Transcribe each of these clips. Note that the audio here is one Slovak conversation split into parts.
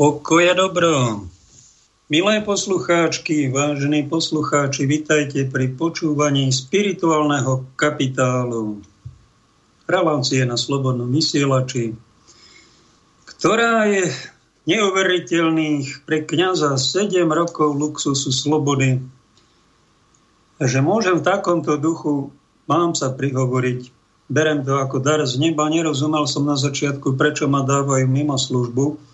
Pokoja dobro. Milé poslucháčky, vážení poslucháči, vitajte pri počúvaní Spirituálneho kapitálu. Relácie na slobodnom vysielači, ktorá je neuveriteľných pre kňaza 7 rokov luxusu slobody. A že môžem v takomto duchu, mám sa prihovoriť. Berem to ako dar z neba. Nerozumel som na začiatku, prečo ma dávajú mimo službu.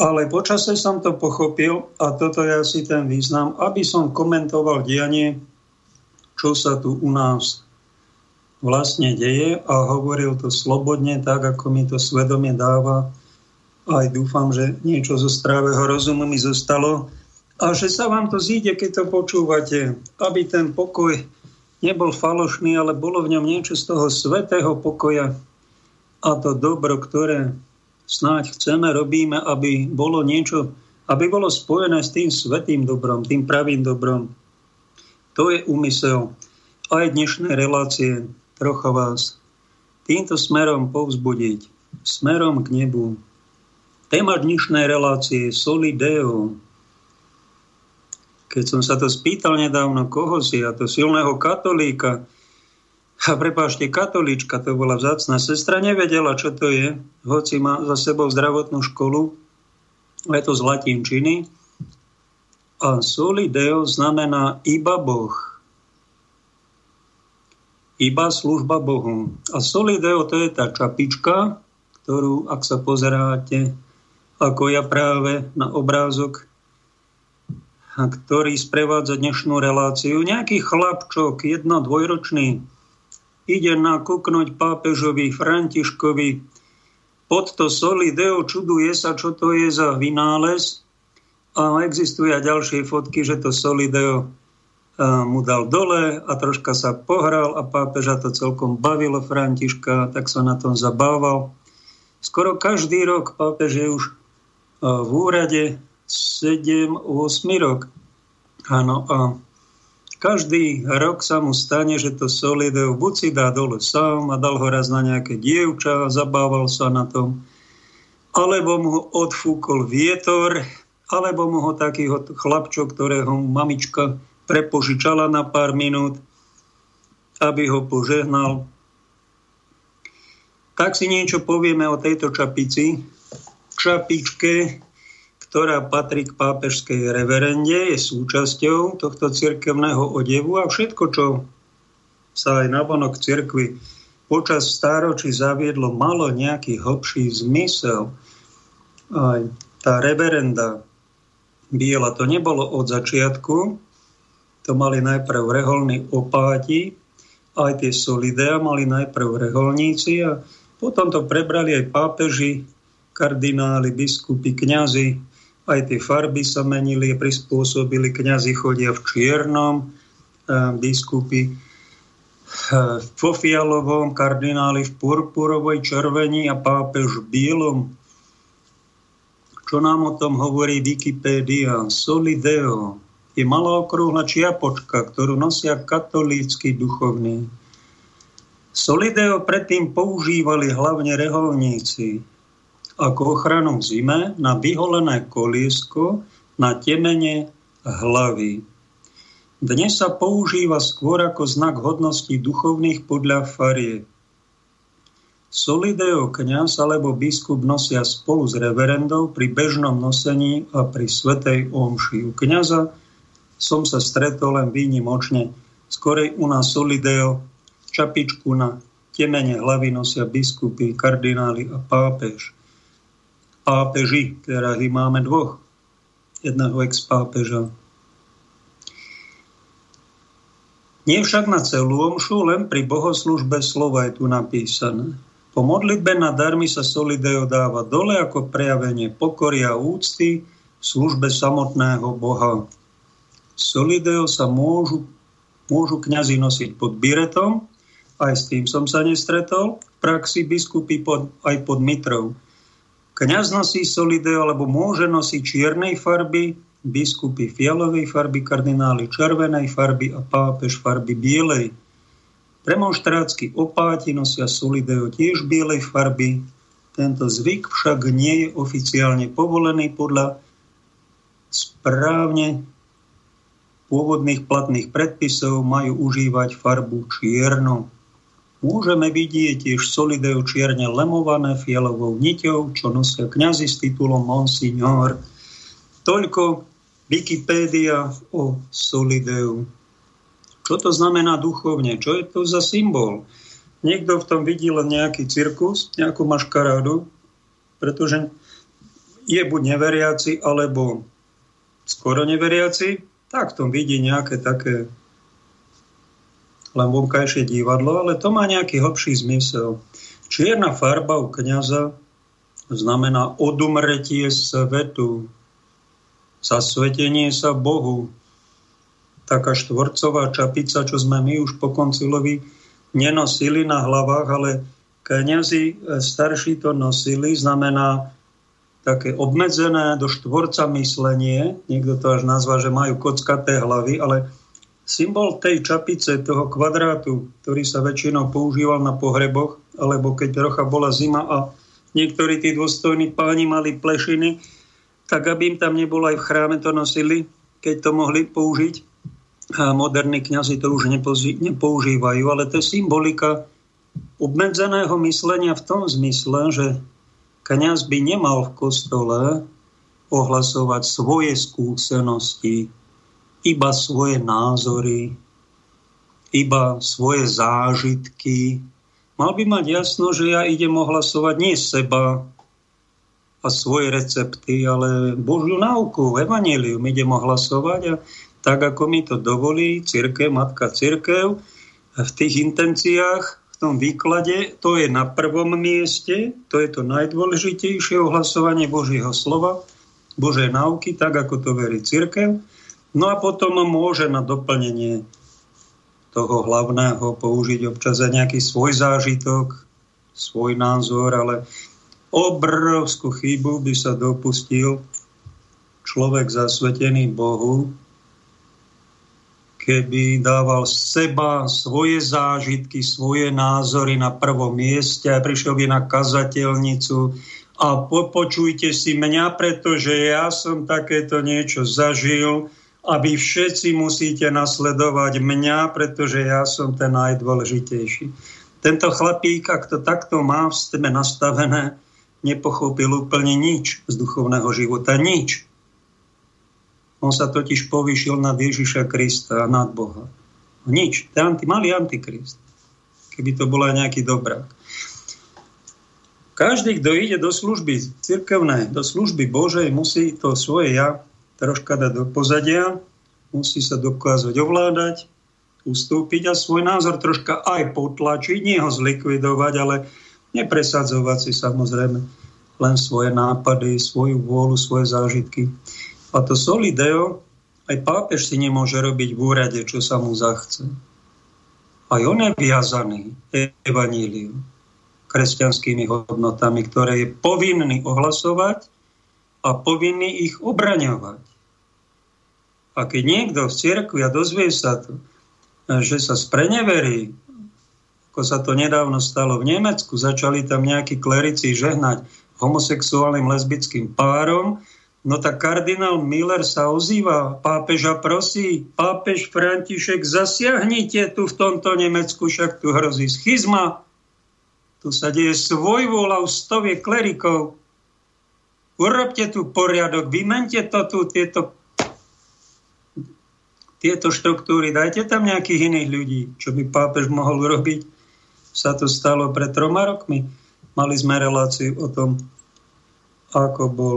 Ale počase som to pochopil a toto je asi ten význam, aby som komentoval dianie, čo sa tu u nás vlastne deje a hovoril to slobodne, tak ako mi to svedomie dáva. Aj dúfam, že niečo zo zdravého rozumu mi zostalo a že sa vám to zíde, keď to počúvate, aby ten pokoj nebol falošný, ale bolo v ňom niečo z toho svätého pokoja a to dobro, ktoré snáď chceme, robíme, aby bolo niečo, aby bolo spojené s tým svätým dobrom, tým pravým dobrom. To je úmysel aj dnešnej relácie, trocha vás týmto smerom povzbudiť, smerom k nebu. Téma dnešnej relácie je Solideo. Keď som sa to spýtal nedávno, koho si, a to silného katolíka, a prepášte, katolíčka, to bola vzácna sestra, nevedela, čo to je, hoci má za sebou zdravotnú školu, je to z latinčiny. A solideo znamená iba Boh. Iba služba Bohu. A solideo to je tá čapička, ktorú, ak sa pozeráte, ako ja práve na obrázok, ktorý sprevádza dnešnú reláciu, nejaký chlapčok, 1-2-ročný, ide nakúknuť pápežovi Františkovi pod to solideo, čuduje sa, čo to je za vynález, a existujú aj ďalšie fotky, že to solideo mu dal dole a troška sa pohral a pápeža to celkom bavilo, Františka, tak sa na tom zabával. Skoro každý rok pápež je už v úrade 7-8 rok. Áno, a každý rok sa mu stane, že to solideo buď si dá dole sám a dal ho raz na nejaké dievča, zabával sa na tom, alebo mu ho odfúkol vietor, alebo mu ho takýho chlapčo, ktorého mamička prepožičala na pár minút, aby ho požehnal. Tak si niečo povieme o tejto čapičke, ktorá patrí k pápežskej reverende, je súčasťou tohto cirkevného odevu a všetko, čo sa aj navonok cirkvi počas stáročí zaviedlo, malo nejaký hlbší zmysel. Aj tá reverenda biela, to nebolo od začiatku, to mali najprv reholní opáti, aj tie solidea mali najprv reholníci a potom to prebrali aj pápeži, kardináli, biskupy, kňazi. Aj tie farby sa menili, prispôsobili, kňazi chodia v čiernom, biskupy vo fialovom, kardináli v purpurovej, červení a pápež v bielom. Čo nám o tom hovorí Wikipédia? Solideo je malá okrúhla čiapočka, ktorú nosia katolícky duchovní. Solideo predtým používali hlavne reholníci ako ochranu v zime, na vyholené koliesko, na temene hlavy. Dnes sa používa skôr ako znak hodnosti duchovných podľa farie. Solideo kňaz alebo biskup nosia spolu s reverendou pri bežnom nosení a pri svätej omši. U kňaza som sa stretol len výnimočne. Skorej u nás solideo, čapičku na temene hlavy nosia biskupy, kardináli a pápež. Pápeži, teraz máme dvoch. Jedného ex-pápeža. Nie však na celú omšu, len pri bohoslužbe slova je tu napísané. Po modlitbe na darmi sa solideo dáva dole ako prejavenie pokory a úcty v službe samotného Boha. Solideo sa môžu kňazi nosiť pod biretom, aj s tým som sa nestretol, v praxi biskupy aj pod mitrou. Kňaz nosí solideo, alebo môže nosiť čiernej farby, biskupy fialovej farby, kardináli červenej farby a pápež farby bielej. Premonštrátsky opáti nosia solideo tiež bielej farby, Tento zvyk však nie je oficiálne povolený podľa správne pôvodných platných predpisov, majú užívať farbu čiernu. Môžeme vidieť tiež solideo čierne lemované fialovou niťou, čo nosia kňazi s titulom Monsignor. Toľko Wikipédia o solideu. Čo to znamená duchovne? Čo je to za symbol? Niekto v tom vidí len nejaký cirkus, nejakú maškarádu, pretože je buď neveriaci, alebo skoro neveriaci, tak v tom vidí nejaké také len vonkajšie divadlo, ale to má nejaký hlbší zmysel. Čierna farba u kňaza znamená odumretie svetu, zasvetenie sa Bohu. Taká štvorcová čapica, čo sme my už po koncilovi nenosili na hlavách, ale kňazi starší to nosili, znamená také obmedzené do štvorca myslenie. Niekto to až nazva, že majú kockaté hlavy, ale symbol tej čapice, toho kvadrátu, ktorý sa väčšinou používal na pohreboch, alebo keď trocha bola zima a niektorí tí dôstojní páni mali plešiny, tak aby im tam nebolo, aj v chráme to nosili, keď to mohli použiť. A moderní kňazi to už nepoužívajú, ale to je symbolika obmedzeného myslenia v tom zmysle, že kňaz by nemal v kostole ohlasovať svoje skúsenosti, iba svoje názory, iba svoje zážitky. Mal by mať jasno, že ja idem ohlasovať nie seba a svoje recepty, ale Božiu náuku, evanjelium idem ohlasovať, a tak, ako mi to dovolí cirkev, matka cirkev, v tých intenciách, v tom výklade, to je na prvom mieste, to je to najdôležitejšie ohlasovanie Božieho slova, Božej náuky, tak, ako to verí cirkev. No a potom môže na doplnenie toho hlavného použiť občas aj nejaký svoj zážitok, svoj názor, ale obrovskú chybu by sa dopustil človek zasvetený Bohu, keby dával z seba svoje zážitky, svoje názory na prvom mieste a prišiel by na kazateľnicu a počujte si mňa, pretože ja som takéto niečo zažil, a vy všetci musíte nasledovať mňa, pretože ja som ten najdôležitejší. Tento chlapík, ak to takto má v sebe nastavené, nepochopil úplne nič z duchovného života. Nič. On sa totiž povýšil nad Ježiša Krista a nad Boha. Nič. Malý antikrist. Keby to bol aj nejaký dobrák. Každý, kto ide do služby cirkevnej, do služby Božej, musí to svoje ja troška dať do pozadia, musí sa dokázať ovládať, ustúpiť a svoj názor troška aj potlačiť, nie ho zlikvidovať, ale nepresadzovať si samozrejme len svoje nápady, svoju vôľu, svoje zážitky. A to solideo aj pápež si nemôže robiť v úrade, čo sa mu zachce. Aj on je viazaný evaníliu, kresťanskými hodnotami, ktoré je povinný ohlasovať a povinný ich obraňovať. A keď niekto v cirkvi, a dozvie sa to, že sa spreneverí, ako sa to nedávno stalo v Nemecku, začali tam nejakí klerici žehnať homosexuálnym lesbickým párom, no tak kardinál Miller sa ozýva, pápeža prosí, pápež František, zasiahnite tu v tomto Nemecku, však tu hrozí schizma, tu sa deje svojvôľa u stovie klerikov, urobte tu poriadok, vymente to tu, tieto štruktúry, dajte tam nejakých iných ľudí, čo by pápež mohol urobiť. Sa to stalo pred 3 rokmi. Mali sme reláciu o tom, ako bol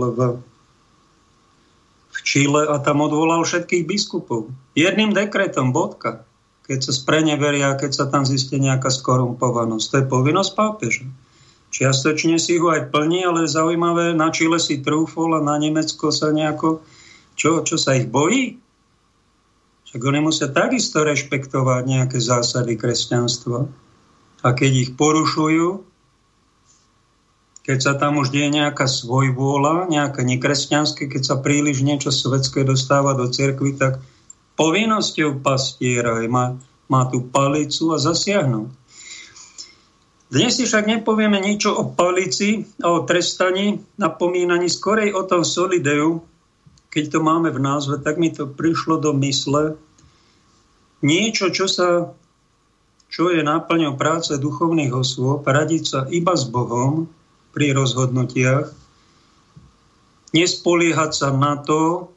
v Čile a tam odvolal všetkých biskupov. Jedným dekretom, bodka. Keď sa spreneveria, keď sa tam zistí nejaká skorumpovanosť. To je povinnosť pápeža. Čiastočne si ho aj plní, ale zaujímavé, na Čile si trúfol a na Nemecko sa nejako... Čo sa ich bojí? Však oni musia takisto rešpektovať nejaké zásady kresťanstva. A keď ich porušujú, keď sa tam už deje nejaká svojvôľa, nejaká nekresťanská, keď sa príliš niečo svetské dostáva do cirkvi, tak povinnosťou pastiera má tú palicu a zasiahnuť. Dnes si však nepovieme niečo o palici a o trestaní, napomínaní, skorej o tom Solideu, keď to máme v názve, tak mi to prišlo do mysle. Niečo, čo je náplňou práce duchovných osôb, radiť sa iba s Bohom pri rozhodnutiach, nespoliehať sa na to,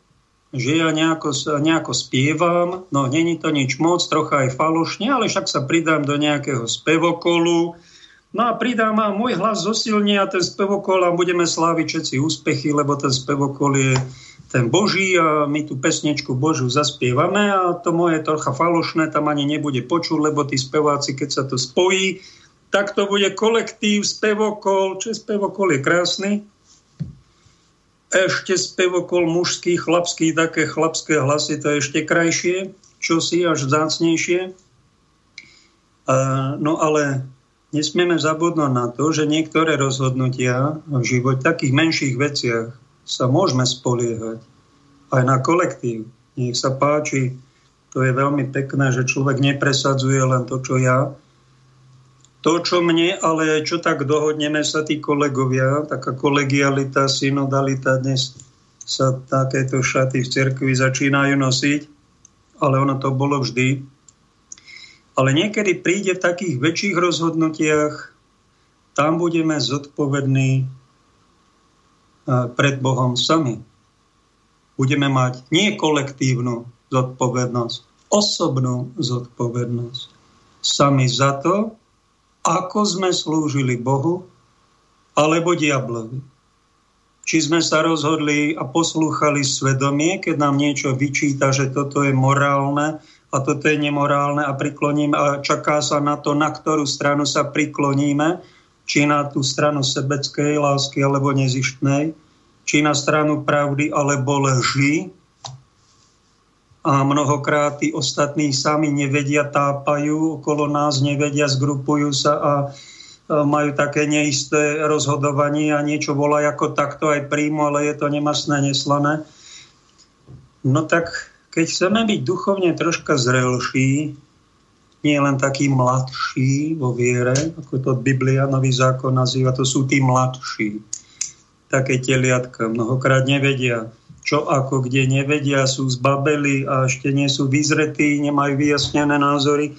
že ja nejako spievam, no není to nič moc, trocha aj falošne, ale však sa pridám do nejakého spevokolu, no a pridám a môj hlas zosilní a ten spevokol a budeme sláviť všetci úspechy, lebo ten spevokol je ten Boží a my tú pesničku Božiu zaspievame a to moje trocha falošné tam ani nebude počuť, lebo tí speváci, keď sa to spojí, tak to bude kolektív, spevokol, čo spevokol je krásny, ešte spevokol mužský, chlapský, také chlapské hlasy, to je ešte krajšie, čo si až vzácnejšie. No ale nesmieme zabudnúť na to, že niektoré rozhodnutia v živote, takých menších veciach, sa môžeme spoliehať aj na kolektív. Nech sa páči, to je veľmi pekné, že človek nepresadzuje len to, čo ja. To, čo mne, ale čo tak dohodneme sa tí kolegovia, taká kolegialita, synodalita, dnes sa takéto šaty v cirkvi začínajú nosiť, ale ono to bolo vždy. Ale niekedy príde v takých väčších rozhodnutiach, tam budeme zodpovední pred Bohom sami. Budeme mať nie kolektívnu zodpovednosť, osobnú zodpovednosť. Sami za to, ako sme slúžili Bohu alebo diablovi. Či sme sa rozhodli a poslúchali svedomie, keď nám niečo vyčíta, že toto je morálne a toto je nemorálne a prikloníme a čaká sa na to, na ktorú stranu sa prikloníme, či na tú stranu sebeckej lásky alebo nezištnej, či na stranu pravdy alebo lži. A mnohokrát tí ostatní sami nevedia, tápajú okolo nás, nevedia, zgrupujú sa a majú také neisté rozhodovanie a niečo volajú ako takto aj príjmu, ale je to nemastné, neslané. No tak keď chceme byť duchovne troška zrelší, nie len takí mladší vo viere, ako to Biblia, Nový zákon nazýva, to sú tí mladší. Také teliatka mnohokrát nevedia, čo ako, kde nevedia, sú zbabeli a ešte nie sú vyzretí, nemajú vyjasnené názory.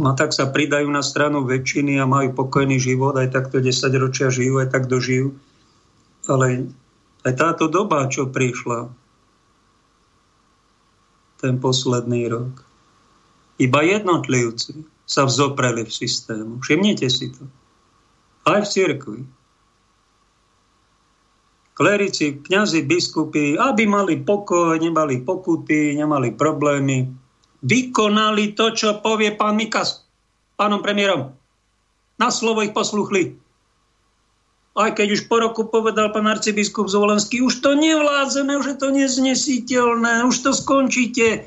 No tak sa pridajú na stranu väčšiny a majú pokojný život, aj takto 10 ročia žijú, aj tak dožijú. Ale aj táto doba, čo prišla, ten posledný rok, iba jednotlivci sa vzopreli v systému. Všimnite si to. Aj v cirkvi. Klerici, kňazi, biskupy, aby mali pokoj, nemali pokuty, nemali problémy, vykonali to, čo povie pán Mikas pánom premiérom. Na slovo ich posluchli. Aj keď už po roku povedal pán arcibiskup Zvolenský, už to nevládzeme, už je to neznesiteľné, už to skončíte.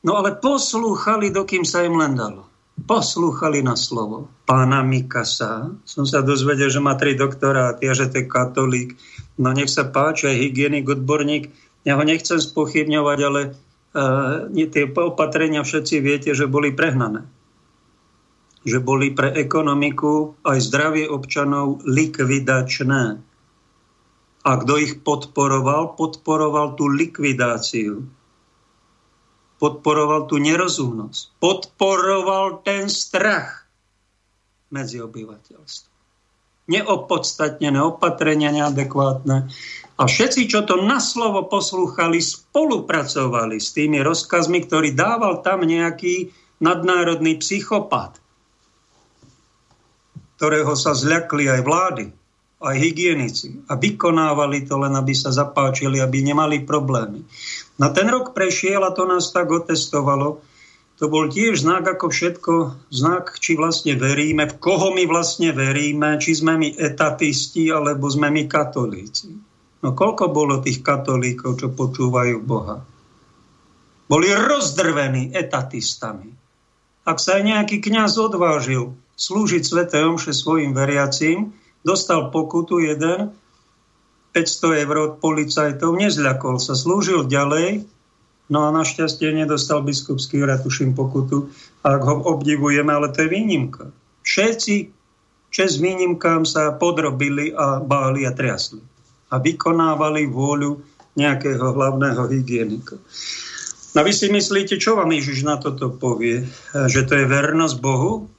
No ale poslúchali, dokým sa im len dalo. Poslúchali na slovo pána Mikasa. Som sa dozvedel, že má 3 doktoráty a že to je katolík. No nech sa páči, aj hygienik, odborník. Ja ho nechcem spochybňovať, ale tie opatrenia všetci viete, že boli prehnané. Že boli pre ekonomiku aj zdravie občanov likvidačné. A kto ich podporoval? Podporoval tú likvidáciu. Podporoval tú nerozumnosť. Podporoval ten strach medzi obyvateľstvom. Neopodstatnené opatrenia, neadekvátne. A všetci, čo to na slovo poslúchali, spolupracovali s tými rozkazmi, ktorý dával tam nejaký nadnárodný psychopat, ktorého sa zľakli aj vlády, aj hygienici. A vykonávali to len, aby sa zapáčili, aby nemali problémy. Na ten rok prešiel a to nás tak otestovalo. To bol tiež znak ako všetko, znak, či vlastne veríme, v koho my vlastne veríme, či sme my etatisti, alebo sme my katolíci. No koľko bolo tých katolíkov, čo počúvajú Boha? Boli rozdrvení etatistami. Ak sa aj nejaký kňaz odvážil slúžiť svätej omše svojim veriacím, dostal pokutu 500 eur od policajtov, nezľakol sa, slúžil ďalej, no a našťastie nedostal biskupský rad, tuším, pokutu, ak ho obdivujeme, ale to je výnimka. Všetci čest výnimkám sa podrobili a báli a triasli. A vykonávali vôľu nejakého hlavného hygienika. No vy si myslíte, čo vám Ježiš na toto povie? Že to je vernosť Bohu?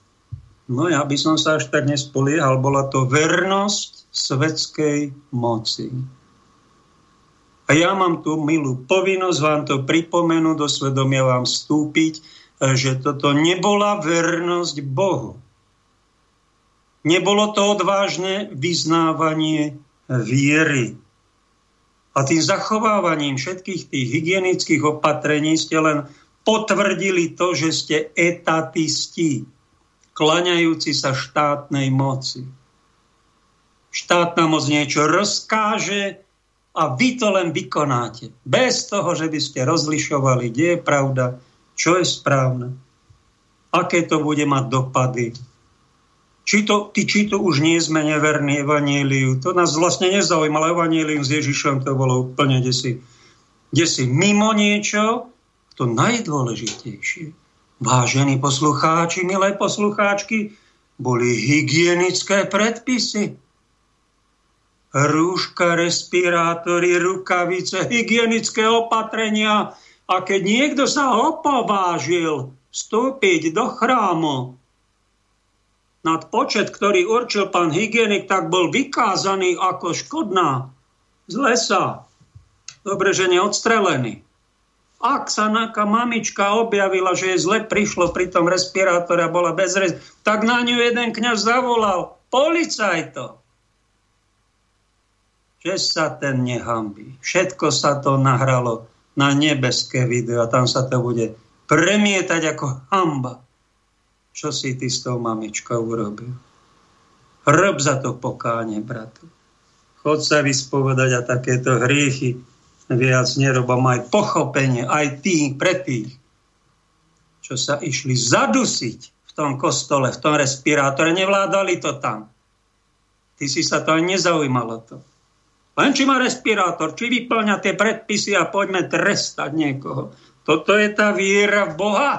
No ja by som sa až tak nespoliehal. Bola to vernosť svetskej moci. A ja mám tú milú povinnosť vám to pripomenúť, do svedomia vám vstúpiť, že toto nebola vernosť Bohu. Nebolo to odvážne vyznávanie viery. A tým zachovávaním všetkých tých hygienických opatrení ste len potvrdili to, že ste etatisti, klaňajúci sa štátnej moci. Štátna moc niečo rozkáže a vy to len vykonáte. Bez toho, že by ste rozlišovali, kde je pravda, čo je správne, aké to bude mať dopady. Či to už nie sme neverní evanjeliu. To nás vlastne nezaujímalo. Evanjelium s Ježišom to bolo úplne desi mimo niečo. To najdôležitejšie. Vážení poslucháči, milé poslucháčky, boli hygienické predpisy. Rúška, respirátory, rukavice, hygienické opatrenia. A keď niekto sa opovážil vstúpiť do chrámu, nad počet, ktorý určil pán hygienik, tak bol vykázaný ako škodná z lesa. Dobre, že neodstrelený. Ak sa nejaká mamička objavila, že jej zle prišlo pri tom respirátore a bola bez tak na ňu jeden kňaz zavolal policajto. Že sa ten nehambí. Všetko sa to nahralo na nebeské video a tam sa to bude premietať ako hamba. Čo si ty s tou mamičkou urobil? Hrob za to pokáne, bratu. Chod sa vyspovedať a takéto hriechy viac nerobám. Aj pochopenie, aj tých, pre tých, čo sa išli zadusiť v tom kostole, v tom respirátore. Nevládali to tam. Ty si sa to ani nezaujímalo to. Len či má respirátor, či vyplňa tie predpisy a poďme trestať niekoho. Toto je tá viera v Boha.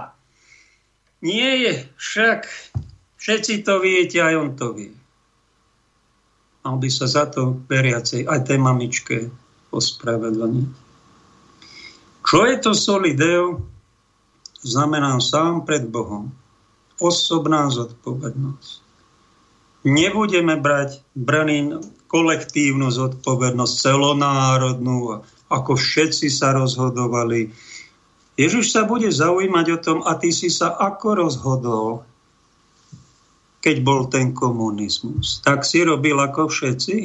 Nie je, však všetci to viete, aj on to vie. Mal by sa za to veriacej, aj tej mamičke, ospravedlniť. Čo je to solideo? Znamená sám pred Bohom. Osobná zodpovednosť. Nebudeme brať branú kolektívnu zodpovednosť, celonárodnú, ako všetci sa rozhodovali. Ježiš sa bude zaujímať o tom, a ty si sa ako rozhodol, keď bol ten komunizmus. Tak si robil ako všetci?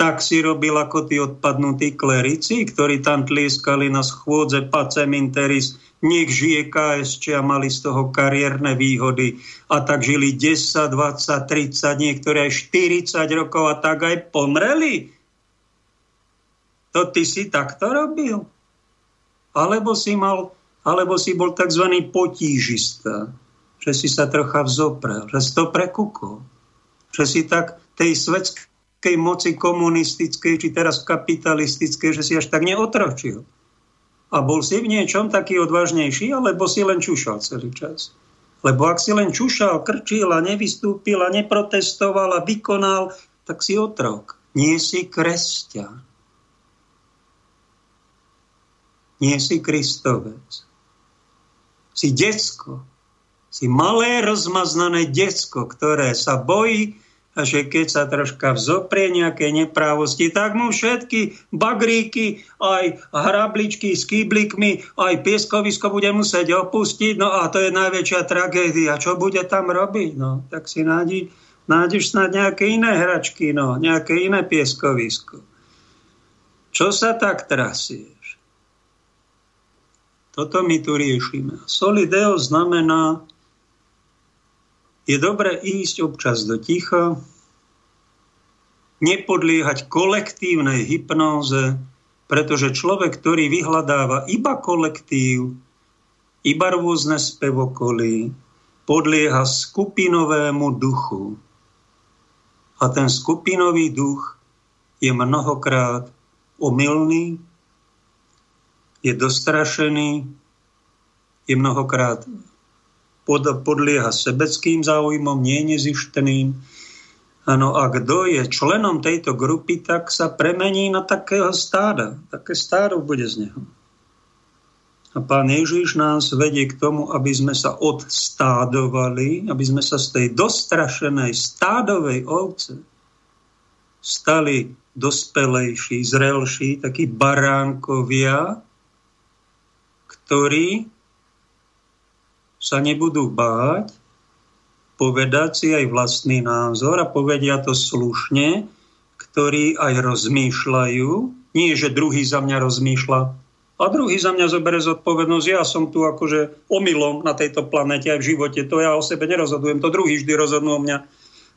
Tak si robil ako tí odpadnutí klerici, ktorí tam tlieskali na schôdze Pacem Interis, nech žije KSČ a mali z toho kariérne výhody. A tak žili 10, 20, 30, niektorí aj 40 rokov a tak aj pomreli. To ty si takto robil? Alebo si bol tzv. Potížista, že si sa trocha vzoprel, že si to prekúkol, že si tak tej svetskej moci komunistickej, či teraz kapitalistickej, že si až tak neotročil. A bol si v niečom taký odvážnejší, alebo si len čušal celý čas. Lebo ak si len čušal, krčil a nevystúpil a neprotestoval a vykonal, tak si otrok. Nie si kresťan. Nie si Kristovec. Si decko. Si malé rozmaznané decko, ktoré sa bojí, a že keď sa troška vzoprie nejakej neprávosti, tak mu všetky bagríky, aj hrabličky s kýblikmi, aj pieskovisko bude musieť opustiť. No a to je najväčšia tragédia. Čo bude tam robiť? No, tak si nájdeš snad nejaké iné hračky, no, nejaké iné pieskovisko. Čo sa tak trasie? Toto my tu riešime. Solideo znamená, je dobre ísť občas do ticha, nepodliehať kolektívnej hypnóze, pretože človek, ktorý vyhľadáva iba kolektív, iba rôzne spevokolí, podlieha skupinovému duchu. A ten skupinový duch je mnohokrát omylný, je dostrašený, je mnohokrát podlieha sebeckým záujmom, nie nezištným. Ano, a kto je členom tejto grupy, tak sa premení na takého stáda. Také stádo bude z neho. A Pán Ježiš nás vedie k tomu, aby sme sa odstádovali, aby sme sa z tej dostrašenej stádovej ovce stali dospelejší, zrelší, takí baránkovia, ktorí sa nebudú báť povedať si aj vlastný názor a povedia to slušne, ktorí aj rozmýšľajú. Nie, že druhý za mňa rozmýšľa, a druhý za mňa zoberie zodpovednosť. Ja som tu akože omylom na tejto planete aj v živote. To ja o sebe nerozhodujem. To druhý vždy rozhodnú o mňa.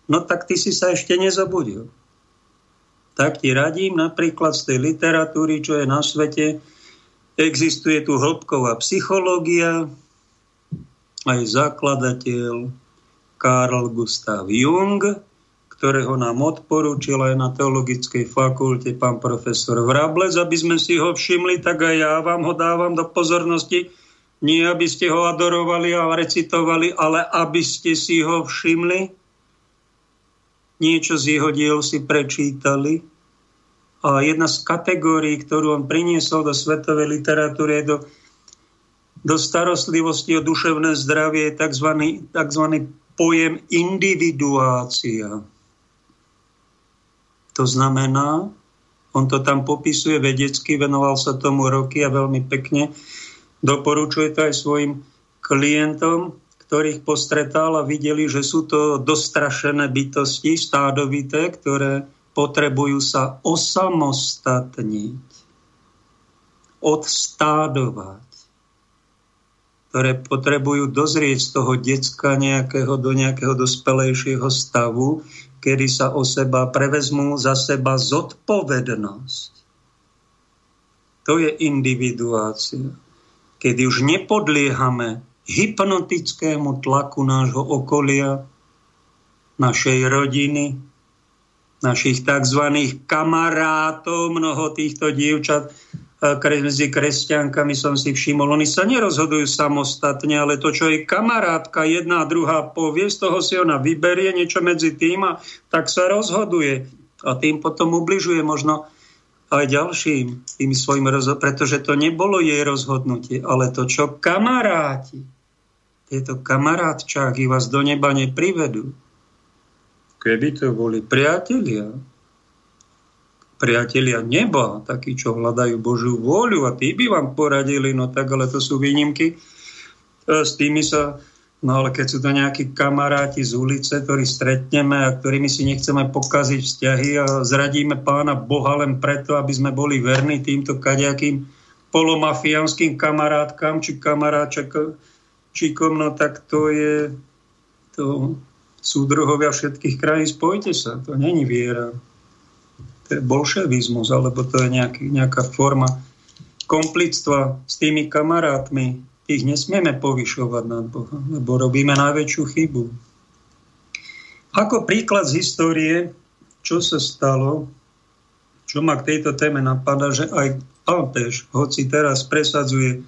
No tak ty si sa ešte nezabudil. Tak ti radím napríklad z tej literatúry, čo je na svete. Existuje tu hĺbková psychológia. Aj zakladateľ Karl Gustav Jung, ktorého nám odporúčil aj na Teologickej fakulte pán profesor Vrablec, aby sme si ho všimli, tak aj ja vám ho dávam do pozornosti. Nie, aby ste ho adorovali a recitovali, ale aby ste si ho všimli. Niečo z jeho diel si prečítali. A jedna z kategórií, ktorú on priniesol do svetovej literatúry, do starostlivosti o duševné zdravie, je tzv. Pojem individuácia. To znamená, on to tam popisuje vedecky, venoval sa tomu roky a veľmi pekne doporučuje to aj svojim klientom, ktorých postretal a videli, že sú to dostrašené bytosti, stádovité, ktoré potrebujú sa osamostatniť, odstádovať, ktoré potrebujú dozrieť z toho decka nejakého do nejakého dospelejšieho stavu, kedy sa o seba prevezmú, za seba zodpovednosť. To je individuácia. Keď už nepodliehame hypnotickému tlaku nášho okolia, našej rodiny, našich tzv. Kamarátov, mnoho týchto dievčat, medzi kresťankami som si všimol, oni sa nerozhodujú samostatne, ale to, čo je kamarátka jedna a druhá povie, z toho si ona vyberie niečo medzi tým a tak sa rozhoduje. A tým potom ubližuje možno aj ďalším tým svojim rozhodnutím, pretože to nebolo jej rozhodnutie, ale to, čo kamaráti, tieto kamarátčáky vás do neba neprivedú. Keby to boli priatelia neba, takí, čo hľadajú Božiu vôľu a tí by vám poradili, no tak, ale to sú výnimky. S tými sa, no ale keď sú to nejakí kamaráti z ulice, ktorí stretneme a ktorými si nechceme pokaziť vzťahy a zradíme Pána Boha len preto, aby sme boli verní týmto kadejakým polomafiánským kamarátkam či kamaráčikom, no tak to je, to súdruhovia všetkých krajín, spojte sa, to není viera. To je bolševizmus, alebo to je nejaká forma komplictva s tými kamarátmi. Tých nesmieme povyšovať nad Boha, lebo robíme najväčšiu chybu. Ako príklad z histórie, čo sa stalo, čo ma k tejto téme napadá, že aj pápež, hoci teraz presadzuje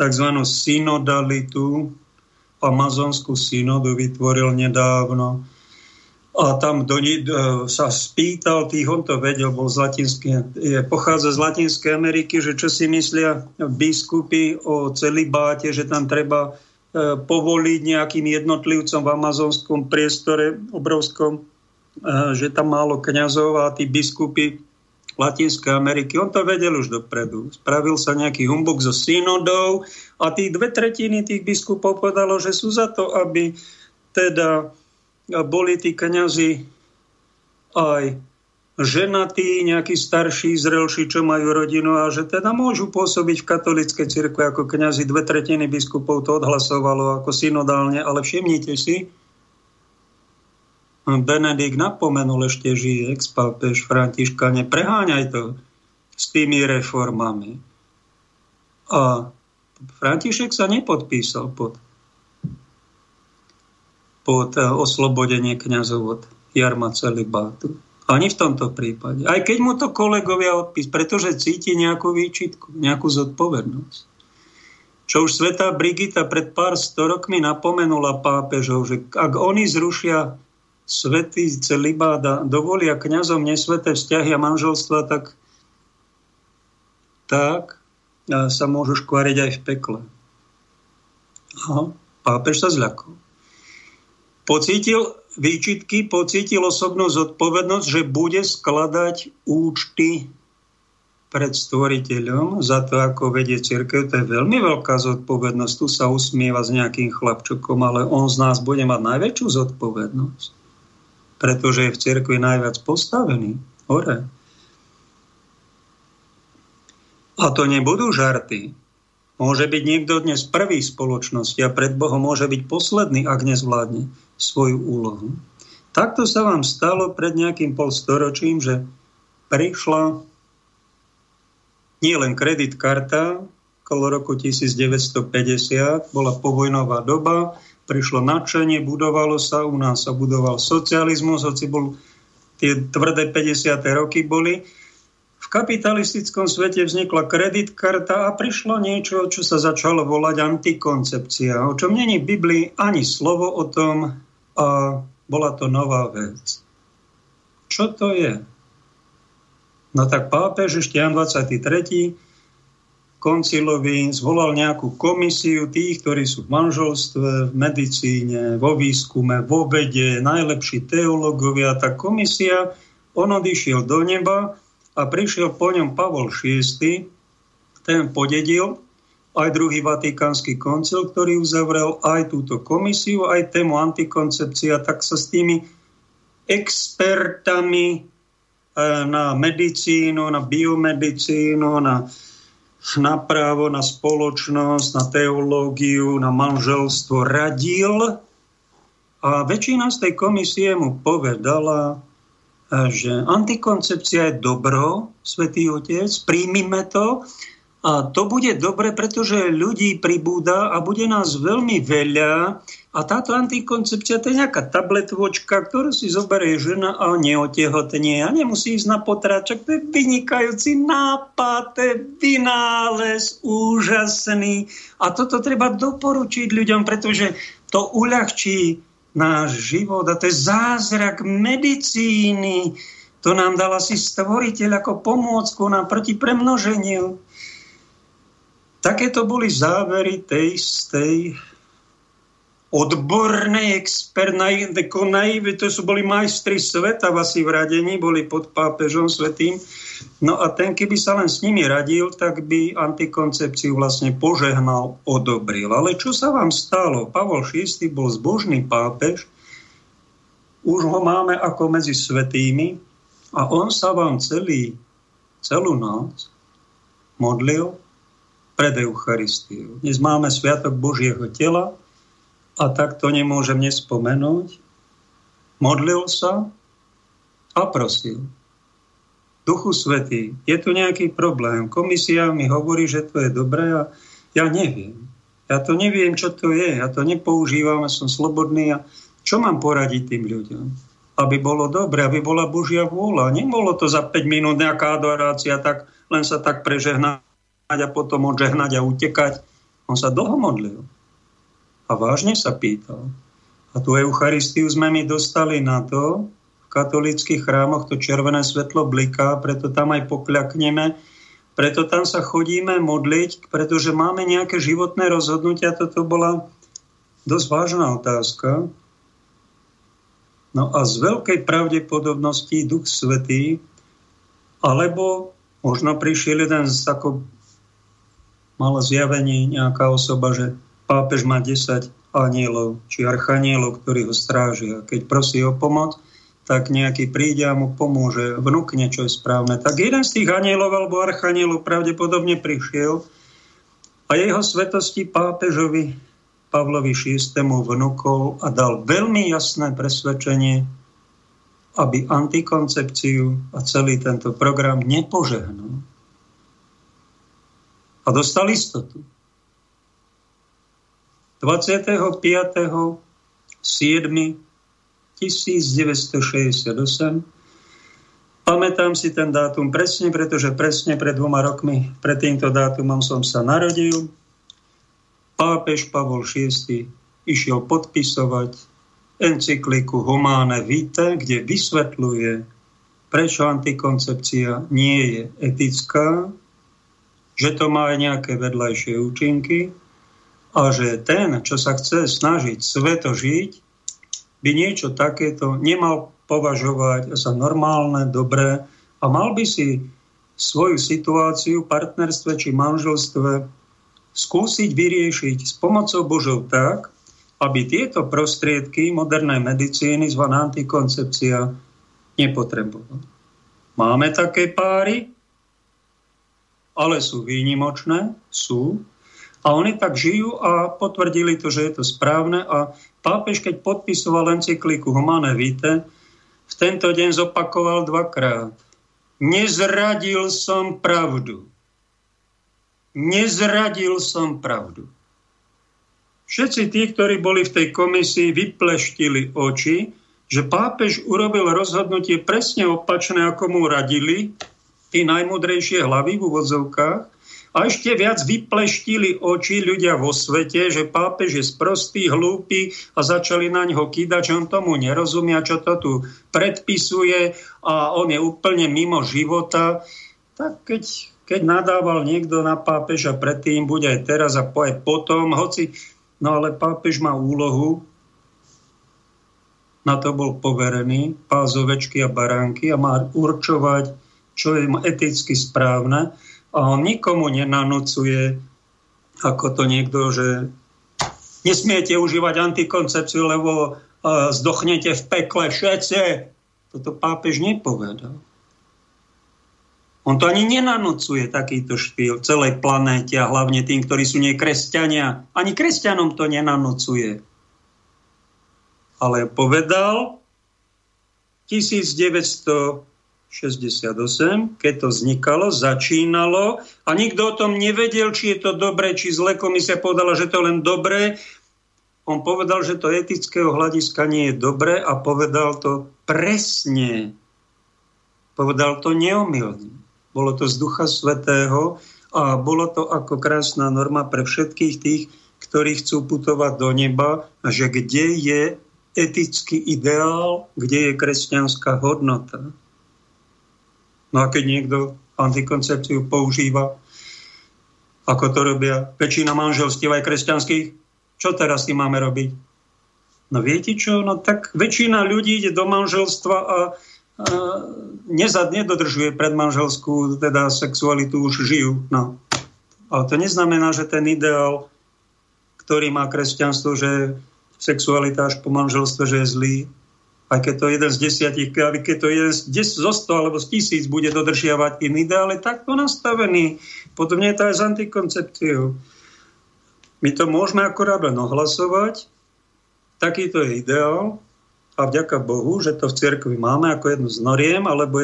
tzv. Synodalitu, amazonskú synodu vytvoril nedávno, a tam sa spýtal tých, on to vedel, pochádza z Latinskej Ameriky, že čo si myslia biskupy o celibáte, že tam treba povoliť nejakým jednotlivcom v amazonskom priestore obrovskom, že tam málo kňazov a tí biskupy Latinskej Ameriky. On to vedel už dopredu. Spravil sa nejaký humbug so synodou a tí 2/3 tých biskupov povedalo, že sú za to, aby teda boli tí kňazi aj ženatí, nejakí starší, zrelší, čo majú rodinu a že teda môžu pôsobiť v katolíckej cirkvi ako kňazi. 2/3 biskupov to odhlasovalo ako synodálne, ale všimnite si, Benedikt napomenul, ešte žije ex-pápež Františka, nepreháňaj to s tými reformami. A František sa nepodpísal pod oslobodenie kňazov od jarma celibátu. Ani v tomto prípade. Aj keď mu to kolegovia odpísali, pretože cíti nejakú výčitku, nejakú zodpovednosť. Čo už svätá Brigita pred pár rokmi napomenula pápežov, že ak oni zrušia svätý celibát a dovolia kňazom nesväté vzťahy a manželstva, tak sa môžu škvariť aj v pekle. A pápež sa zľakol. Pocítil výčitky, pocítil osobnú zodpovednosť, že bude skladať účty pred stvoriteľom za to, ako vedie cirkev. To je veľmi veľká zodpovednosť. Tu sa usmieva s nejakým chlapčukom, ale on z nás bude mať najväčšiu zodpovednosť, pretože je v cirkvi najviac postavený hore. A to nebudú žarty. Môže byť niekto dnes prvý v spoločnosti a pred Bohom môže byť posledný, ak nezvládne svoju úlohu. Takto sa vám stalo pred nejakým polstoročím, že prišla nie len kredit karta, okolo roku 1950, bola povojnová doba, prišlo nadšenie, budovalo sa, u nás sa budoval socializmus, hoci bol, tie tvrdé 50. roky boli. V kapitalistickom svete vznikla kredit karta a prišlo niečo, čo sa začalo volať antikoncepcia, o čom není v Biblii ani slovo o tom, a bola to nová vec. Čo to je? No tak pápež ešte Jan 23. koncilovi zvolal nejakú komisiu tých, ktorí sú v manželstve, v medicíne, vo výskume, vo vede, najlepší teológovia. Tá komisia, on odišiel do neba a prišiel po ňom Pavol VI. Ten podedil aj Druhý Vatikánsky koncil, ktorý uzavrel aj túto komisiu, aj tému antikoncepcia, tak sa s tými expertami na medicínu, na biomedicínu, na právo, na spoločnosť, na teológiu, na manželstvo radil. A väčšina z tej komisie mu povedala, že antikoncepcia je dobro, Svätý Otec, príjmime to. A to bude dobre, pretože ľudí pribúda a bude nás veľmi veľa. A táto antikoncepcia, to je nejaká tabletvočka, ktorú si zoberie žena a neotehotnie. A nemusí ísť na potráčok. To je vynikajúci nápad, to je vynález, úžasný. A toto treba doporučiť ľuďom, pretože to uľahčí náš život. A to je zázrak medicíny. To nám dal asi Stvoriteľ ako pomôcku nám proti premnoženiu. Takéto boli závery tej odbornej expertnej, to sú boli majstri sveta asi v radení, boli pod pápežom svätým. No a ten, keby sa len s nimi radil, tak by antikoncepciu vlastne požehnal, odobril. Ale čo sa vám stalo? Pavol VI bol zbožný pápež, už ho máme ako medzi svätými a on sa vám celú noc modlil pred Eucharistiou. Dnes máme Sviatok Božieho tela a tak to nemôžem nespomenúť. Modlil sa a prosil. Duchu Svätý, je tu nejaký problém. Komisia mi hovorí, že to je dobré a ja neviem. Ja to neviem, čo to je. Ja to nepoužívam, ja som slobodný. A čo mám poradiť tým ľuďom? Aby bolo dobre, aby bola Božia vôľa. Nebolo to za 5 minút nejaká adorácia, tak len sa tak prežehná a potom odžehnať a utekať. On sa dlho modlil a vážne sa pýtal. A tú Eucharistiu sme my dostali na to, v katolíckych chrámoch to červené svetlo bliká, preto tam aj pokľakneme, preto tam sa chodíme modliť, pretože máme nejaké životné rozhodnutia. Toto bola dosť vážna otázka. No a z veľkej pravdepodobnosti Duch Svätý, alebo možno prišiel jeden z takých, mala zjavenie nejaká osoba, že pápež má 10 anielov či archanielov, ktorí ho strážia. Keď prosí o pomoc, tak nejaký príde a mu pomôže, vnúkne, čo je správne. Tak jeden z tých anielov alebo archanielov pravdepodobne prišiel a jeho svetosti pápežovi Pavlovi VI. Vnúkol a dal veľmi jasné presvedčenie, aby antikoncepciu a celý tento program nepožehnal. A dostal istotu. 25.7.1968, pamätám si ten dátum presne, pretože presne pred 2 rokmi, pred týmto dátumom som sa narodil Pápež Pavol VI išiel podpisovať encykliku Humanae Vitae, kde vysvetľuje, prečo antikoncepcia nie je etická, že to má aj nejaké vedľajšie účinky a že ten, čo sa chce snažiť sveto žiť, by niečo takéto nemal považovať za normálne, dobré a mal by si svoju situáciu v partnerstve či manželstve skúsiť vyriešiť s pomocou Božou tak, aby tieto prostriedky modernej medicíny zvaná antikoncepcia nepotrebovala. Máme také páry, ale sú výnimočné, sú. A oni tak žijú a potvrdili to, že je to správne. A pápež, keď podpisoval encykliku Humanae Vitae, v tento deň zopakoval dvakrát. Nezradil som pravdu. Nezradil som pravdu. Všetci tí, ktorí boli v tej komisii, vypleštili oči, že pápež urobil rozhodnutie presne opačné, ako mu radili tí najmudrejšie hlavy v úvodzovkách a ešte viac vypleštili oči ľudia vo svete, že pápež je sprostý, hlúpy a začali na ňoho kýdať, že on tomu nerozumia, čo to tu predpisuje a on je úplne mimo života. Tak keď nadával niekto na pápeža predtým, bude aj teraz a aj potom, hoci, no ale pápež má úlohu, na to bol poverený, pás ovečky a baránky a má určovať, čo je eticky správne a on nikomu nenanúcuje, ako to niekto, že nesmiete užívať antikoncepciu, lebo zdochnete v pekle všetci. Toto pápež nepovedal. On to ani nenanúcuje takýto štýl celej planéte a hlavne tým, ktorí sú nie kresťania. Ani kresťanom to nenanúcuje. Ale povedal 1968, keď to vznikalo, začínalo a nikto o tom nevedel, či je to dobré, či zle. Komisia povedala, že to je len dobré. On povedal, že to etického hľadiska nie je dobré a povedal to presne. Povedal to neomylne. Bolo to z Ducha Svätého a bolo to ako krásna norma pre všetkých tých, ktorí chcú putovať do neba, že kde je etický ideál, kde je kresťanská hodnota. No a keď niekto antikoncepciu používa, ako to robia väčšina manželstiev aj kresťanských, čo teraz tým máme robiť? No viete čo? No tak väčšina ľudí ide do manželstva a nedodržuje predmanželskú teda sexualitu, už žijú. No. Ale to neznamená, že ten ideál, ktorý má kresťanstvo, že sexualita až po manželstve, že je zlý. Aj keď to jeden z 10, keď to jeden zo 100 alebo z 1000 bude dodržiavať iný ideál, je takto nastavený. Potom je to aj s antikoncepciou. My to môžeme akorát len ohlasovať. Takýto je ideál. A vďaka Bohu, že to v cirkvi máme ako jednu z noriem, alebo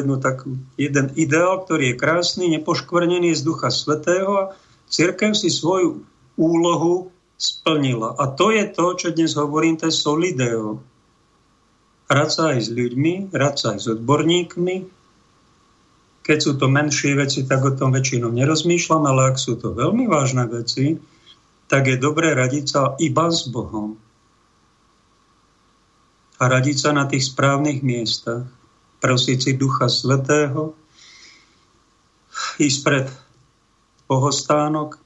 jeden ideál, ktorý je krásny, nepoškvrnený z Ducha Svätého a cirkev si svoju úlohu splnila. A to je to, čo dnes hovorím, to je solideo. Rád sa aj s ľuďmi, rád sa aj s odborníkmi. Keď sú to menšie veci, tak o tom väčšinou nerozmýšľam, ale ak sú to veľmi vážne veci, tak je dobré radiť sa iba s Bohom. A radiť sa na tých správnych miestach, prosiť si Ducha Svätého, ísť pred bohostánok,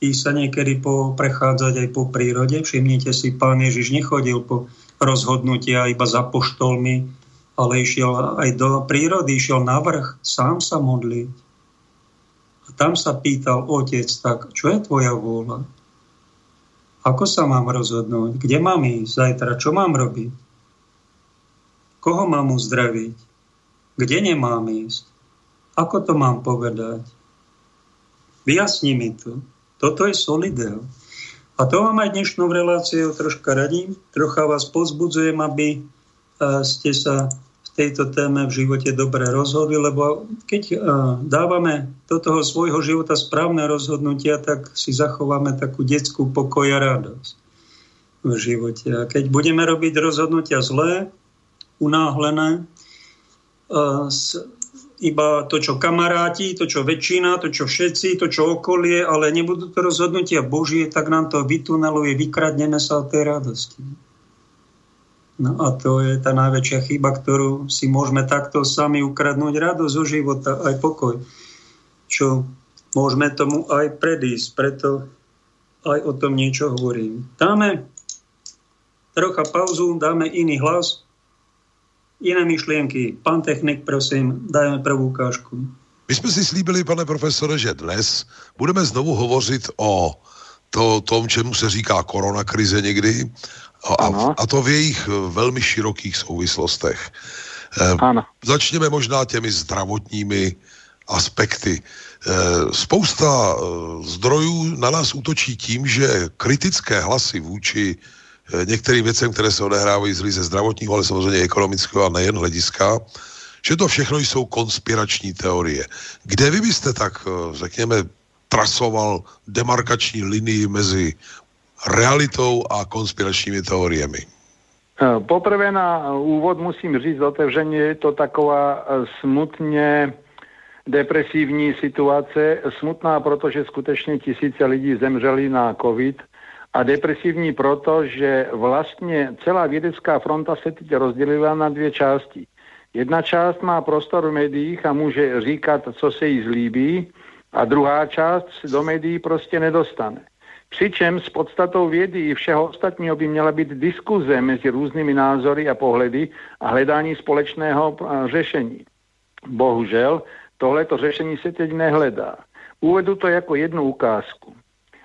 ísť sa niekedy prechádzať aj po prírode. Všimnite si, Pán Ježiš nechodil po rozhodnutia iba za poštolmi, ale išiel aj do prírody, išiel na vrch, sám sa modliť. A tam sa pýtal Otec, tak čo je tvoja vôľa? Ako sa mám rozhodnúť? Kde mám ísť zajtra? Čo mám robiť? Koho mám uzdraviť? Kde nemám ísť? Ako to mám povedať? Vyjasni mi to. Toto je solideo. A to vám aj dnešnou reláciou troška radím. Trocha vás povzbudzujem, aby ste sa v tejto téme v živote dobre rozhodli, lebo keď dávame do toho svojho života správne rozhodnutia, tak si zachováme takú detskú pokoj a radosť v živote. A keď budeme robiť rozhodnutia zlé, unáhlené, iba to, čo kamaráti, to, čo väčšina, to, čo všetci, to, čo okolie, ale nebudú to rozhodnutia Božie, tak nám to vytuneluje, vykradneme sa od tej radosti. No a to je tá najväčšia chyba, ktorú si môžeme takto sami ukradnúť, radosť zo života, aj pokoj. Čo môžeme tomu aj predísť, preto aj o tom niečo hovorím. Dáme trocha pauzu, dáme iný hlas, iné myšlienky. Pán technik, prosím, dajme prvú ukážku. My jsme si slíbili, pane profesore, že dnes budeme znovu hovořit o tom, čemu se říká koronakrize někdy, a to v jejich velmi širokých souvislostech. Ano. Začněme možná těmi zdravotními aspekty. Spousta zdrojů na nás útočí tím, že kritické hlasy vůči některým věcem, které se odehrávají ze zdravotního, ale samozřejmě ekonomického a nejen hlediska, že to všechno jsou konspirační teorie. Kde vy byste tak, řekněme, trasoval demarkační linii mezi realitou a konspiračními teoriemi? Poprvé na úvod musím říct otevřeně, je to taková smutně depresivní situace. Smutná, protože skutečně tisíce lidí zemřeli na covid, a depresivní proto, že vlastně celá vědecká fronta se teď rozdělila na dvě části. Jedna část má prostor v médiích a může říkat, co se jí zlíbí, a druhá část do médií prostě nedostane. Přičem s podstatou vědy i všeho ostatního by měla být diskuze mezi různými názory a pohledy a hledání společného řešení. Bohužel tohleto řešení se teď nehledá. Uvedu to jako jednu ukázku.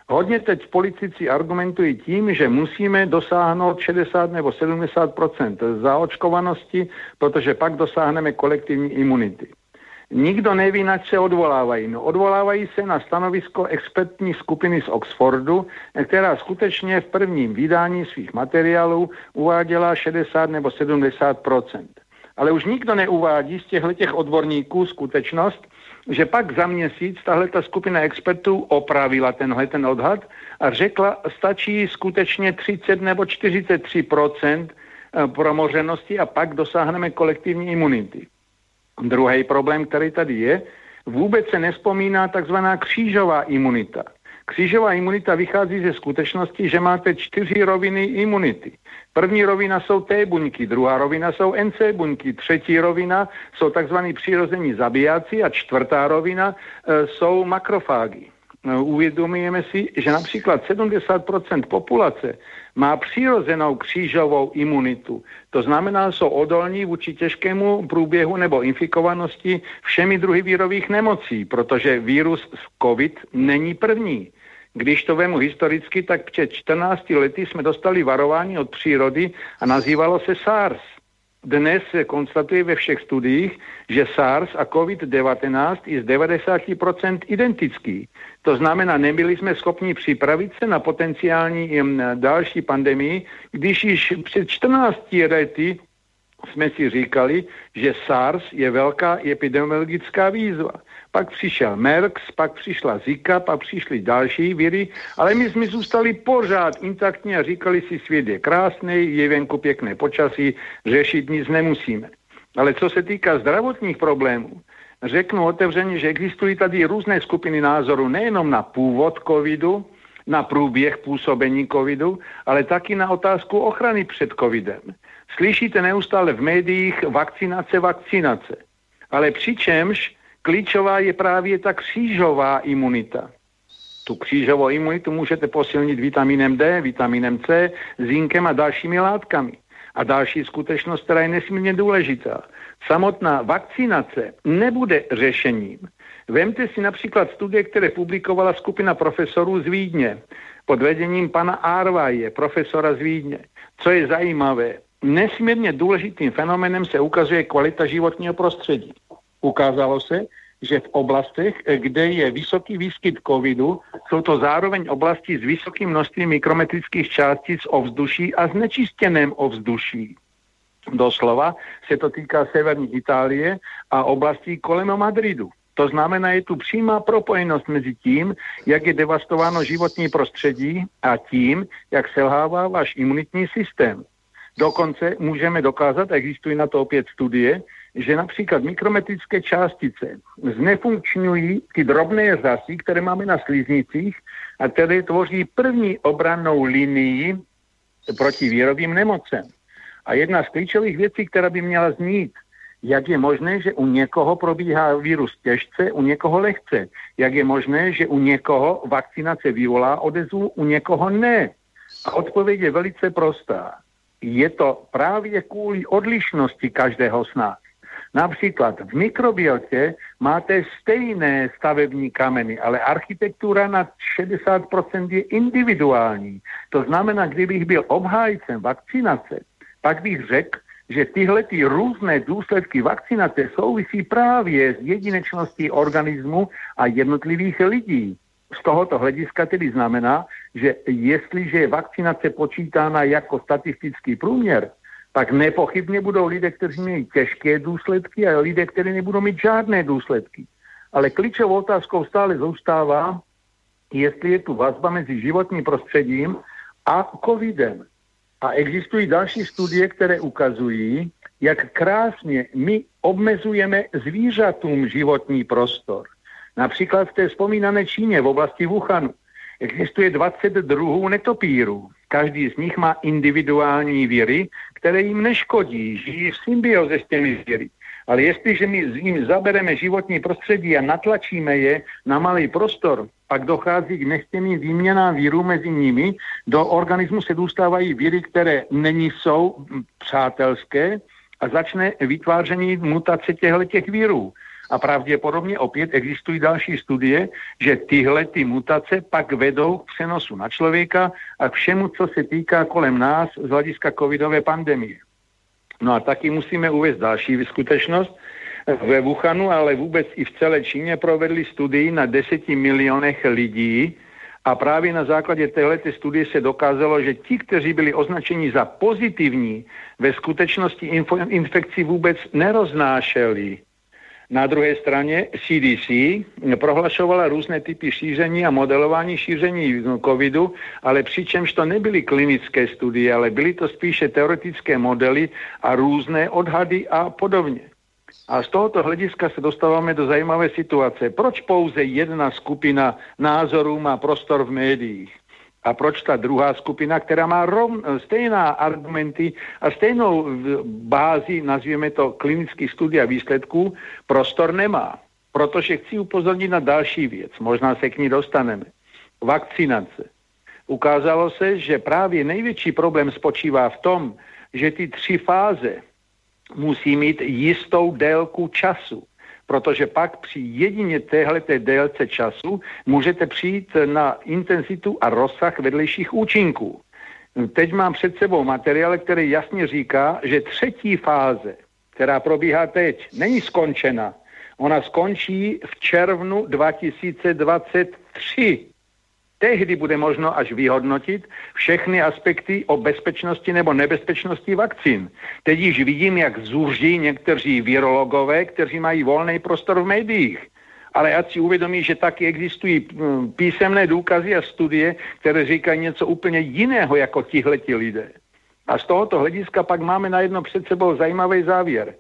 Hodně teď politici argumentují tím, že musíme dosáhnout 60 nebo 70% zaočkovanosti, protože pak dosáhneme kolektivní imunity. Nikdo neví, na co odvolávají. No, odvolávají se na stanovisko expertní skupiny z Oxfordu, která skutečně v prvním vydání svých materiálů uváděla 60 nebo 70%. Ale už nikdo neuvádí z těchto odborníků skutečnost, že pak za měsíc tahleta skupina expertů opravila tenhleten odhad a řekla, stačí skutečně 30 nebo 43% promořenosti a pak dosáhneme kolektivní imunity. Druhý problém, který tady je, vůbec se nespomíná takzvaná křížová imunita. Křížová imunita vychází ze skutečnosti, že máte 4 roviny imunity. První rovina jsou T buňky, druhá rovina jsou NC buňky, třetí rovina jsou tzv. Přirození zabijáci a čtvrtá rovina jsou makrofágy. Uvědomujeme si, že například 70% populace má přirozenou křížovou imunitu. To znamená, jsou odolní vůči těžkému průběhu nebo infikovanosti všemi druhy vírových nemocí, protože vírus COVID není první. Když to vemu historicky, tak před 14 lety jsme dostali varování od přírody a nazývalo se SARS. Dnes se konstatuje ve všech studiích, že SARS a COVID-19 je z 90% identický. To znamená, nebyli jsme schopni připravit se na potenciální další pandemii, když již před 14 lety jsme si říkali, že SARS je velká epidemiologická výzva. Pak přišel MERS, pak přišla Zika, pak přišly další viry, ale my jsme zůstali pořád intaktní a říkali si, svět je krásný, je venku pěkné počasí, řešit nic nemusíme. Ale co se týká zdravotních problémů, řeknu otevřeně, že existují tady různé skupiny názorů nejenom na původ covidu, na průběh působení covidu, ale taky na otázku ochrany před covidem. Slyšíte neustále v médiích vakcinace, ale přičemž klíčová je právě ta křížová imunita. Tu křížovou imunitu můžete posilnit vitaminem D, vitaminem C, zinkem a dalšími látkami. A další skutečnost, která je nesmírně důležitá. Samotná vakcinace nebude řešením. Vemte si například studie, které publikovala skupina profesorů z Vídně pod vedením pana Arváje, profesora z Vídně. Co je zajímavé, nesmírně důležitým fenoménem se ukazuje kvalita životního prostředí. Ukázalo se, že v oblastech, kde je vysoký výskyt covidu, jsou to zároveň oblasti s vysokým množstvím mikrometrických částic ovzduší a znečištěném ovzduší. Doslova se to týká severní Itálie a oblastí kolem Madridu. To znamená, je tu přímá propojenost mezi tím, jak je devastováno životní prostředí a tím, jak selhává váš imunitní systém. Dokonce můžeme dokázat, existují na to opět studie, že například mikrometrické částice znefunkčňují ty drobné řasy, které máme na sliznicích a které tvoří první obrannou linii proti vírovým nemocem. A jedna z klíčových věcí, která by měla znít, jak je možné, že u někoho probíhá vírus těžce, u někoho lehce. Jak je možné, že u někoho vakcinace vyvolá odezvu, u někoho ne. A odpověď je velice prostá. Je to právě kvůli odlišnosti každého z nás. Například v mikrobiote máte stejné stavební kameny, ale architektura na 60% je individuální. To znamená, kdybych byl obhájcem vakcinace, pak bych řekl, že tyhlety různé důsledky vakcinace souvisí právě s jedinečností organismu a jednotlivých lidí. Z tohoto hlediska tedy znamená, že jestliže je vakcinace počítána jako statistický průměr, tak nepochybně budou lidé, kteří mají těžké důsledky a lidé, kteří nebudou mít žádné důsledky. Ale klíčovou otázkou stále zůstává, jestli je tu vazba mezi životním prostředím a covidem. A existují další studie, které ukazují, jak krásně my obmezujeme zvířatům životní prostor. Například v té vzpomínané Číně v oblasti Wuhanu existuje 20 druhů netopírů. Každý z nich má individuální viry, které jim neškodí, žijí v symbioze s těmi viry. Ale jestliže my jim zabereme životní prostředí a natlačíme je na malý prostor, pak dochází k nechtěným výměnám vírů mezi nimi. Do organismu se dostávají víry, které není jsou přátelské a začne vytváření mutace těchto vírů. A pravděpodobně opět existují další studie, že tyhle ty mutace pak vedou k přenosu na člověka a všemu, co se týká kolem nás z hlediska covidové pandemie. No a taky musíme uvést další skutečnost. Ve Wuhanu, ale vůbec i v celé Číně provedli studii na 10 milionech lidí a právě na základě téhleté studie se dokázalo, že ti, kteří byli označeni za pozitivní, ve skutečnosti infekci vůbec neroznášeli. Na druhé straně CDC prohlašovala různé typy šíření a modelování šíření covidu, ale přičemž to nebyly klinické studie, ale byly to spíše teoretické modely a různé odhady a podobně. A z tohoto hlediska se dostáváme do zajímavé situace. Proč pouze jedna skupina názorů má prostor v médiích? A proč ta druhá skupina, která má stejná argumenty a stejnou bázi, nazveme to klinických studií a výsledků, prostor nemá? Protože chci upozornit na další věc, možná se k ní dostaneme. Vakcinace. Ukázalo se, že právě největší problém spočívá v tom, že ty 3 fáze musí mít jistou délku času, protože pak při jedině téhleté délce času můžete přijít na intenzitu a rozsah vedlejších účinků. Teď mám před sebou materiál, který jasně říká, že 3. fáze, která probíhá teď, není skončena. Ona skončí v červnu 2023. Tehdy bude možno až vyhodnotit všechny aspekty o bezpečnosti nebo nebezpečnosti vakcín. Teď již vidím, jak zuří někteří virologové, kteří mají volný prostor v médiích. Ale já si uvědomí, že taky existují písemné důkazy a studie, které říkají něco úplně jiného jako tihleti lidé. A z tohoto hlediska pak máme najednou před sebou zajímavý závěr.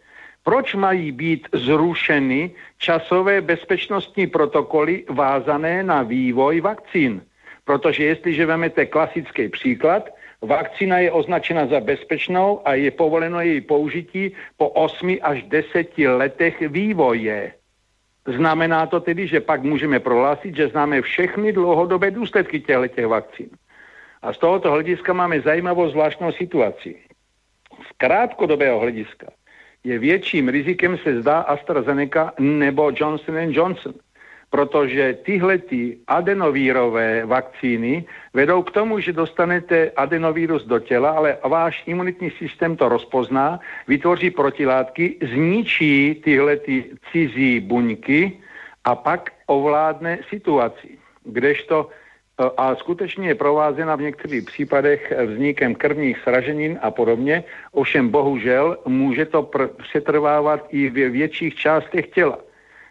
Proč mají být zrušeny časové bezpečnostní protokoly vázané na vývoj vakcín? Protože jestliže vezmete klasický příklad, vakcína je označena za bezpečnou a je povoleno její použití po 8 až 10 letech vývoje. Znamená to tedy, že pak můžeme prohlásit, že známe všechny dlouhodobé důsledky těchto vakcín. A z tohoto hlediska máme zajímavou zvláštnou situaci. Z krátkodobého hlediska je větším rizikem se zdá AstraZeneca nebo Johnson & Johnson, protože tyhlety adenovírové vakcíny vedou k tomu, že dostanete adenovírus do těla, ale váš imunitní systém to rozpozná, vytvoří protilátky, zničí tyhlety cizí buňky a pak ovládne situaci, kdežto a skutečně je provázena v některých případech vznikem krvních sraženin a podobně, ovšem bohužel může to přetrvávat i ve větších částech těla.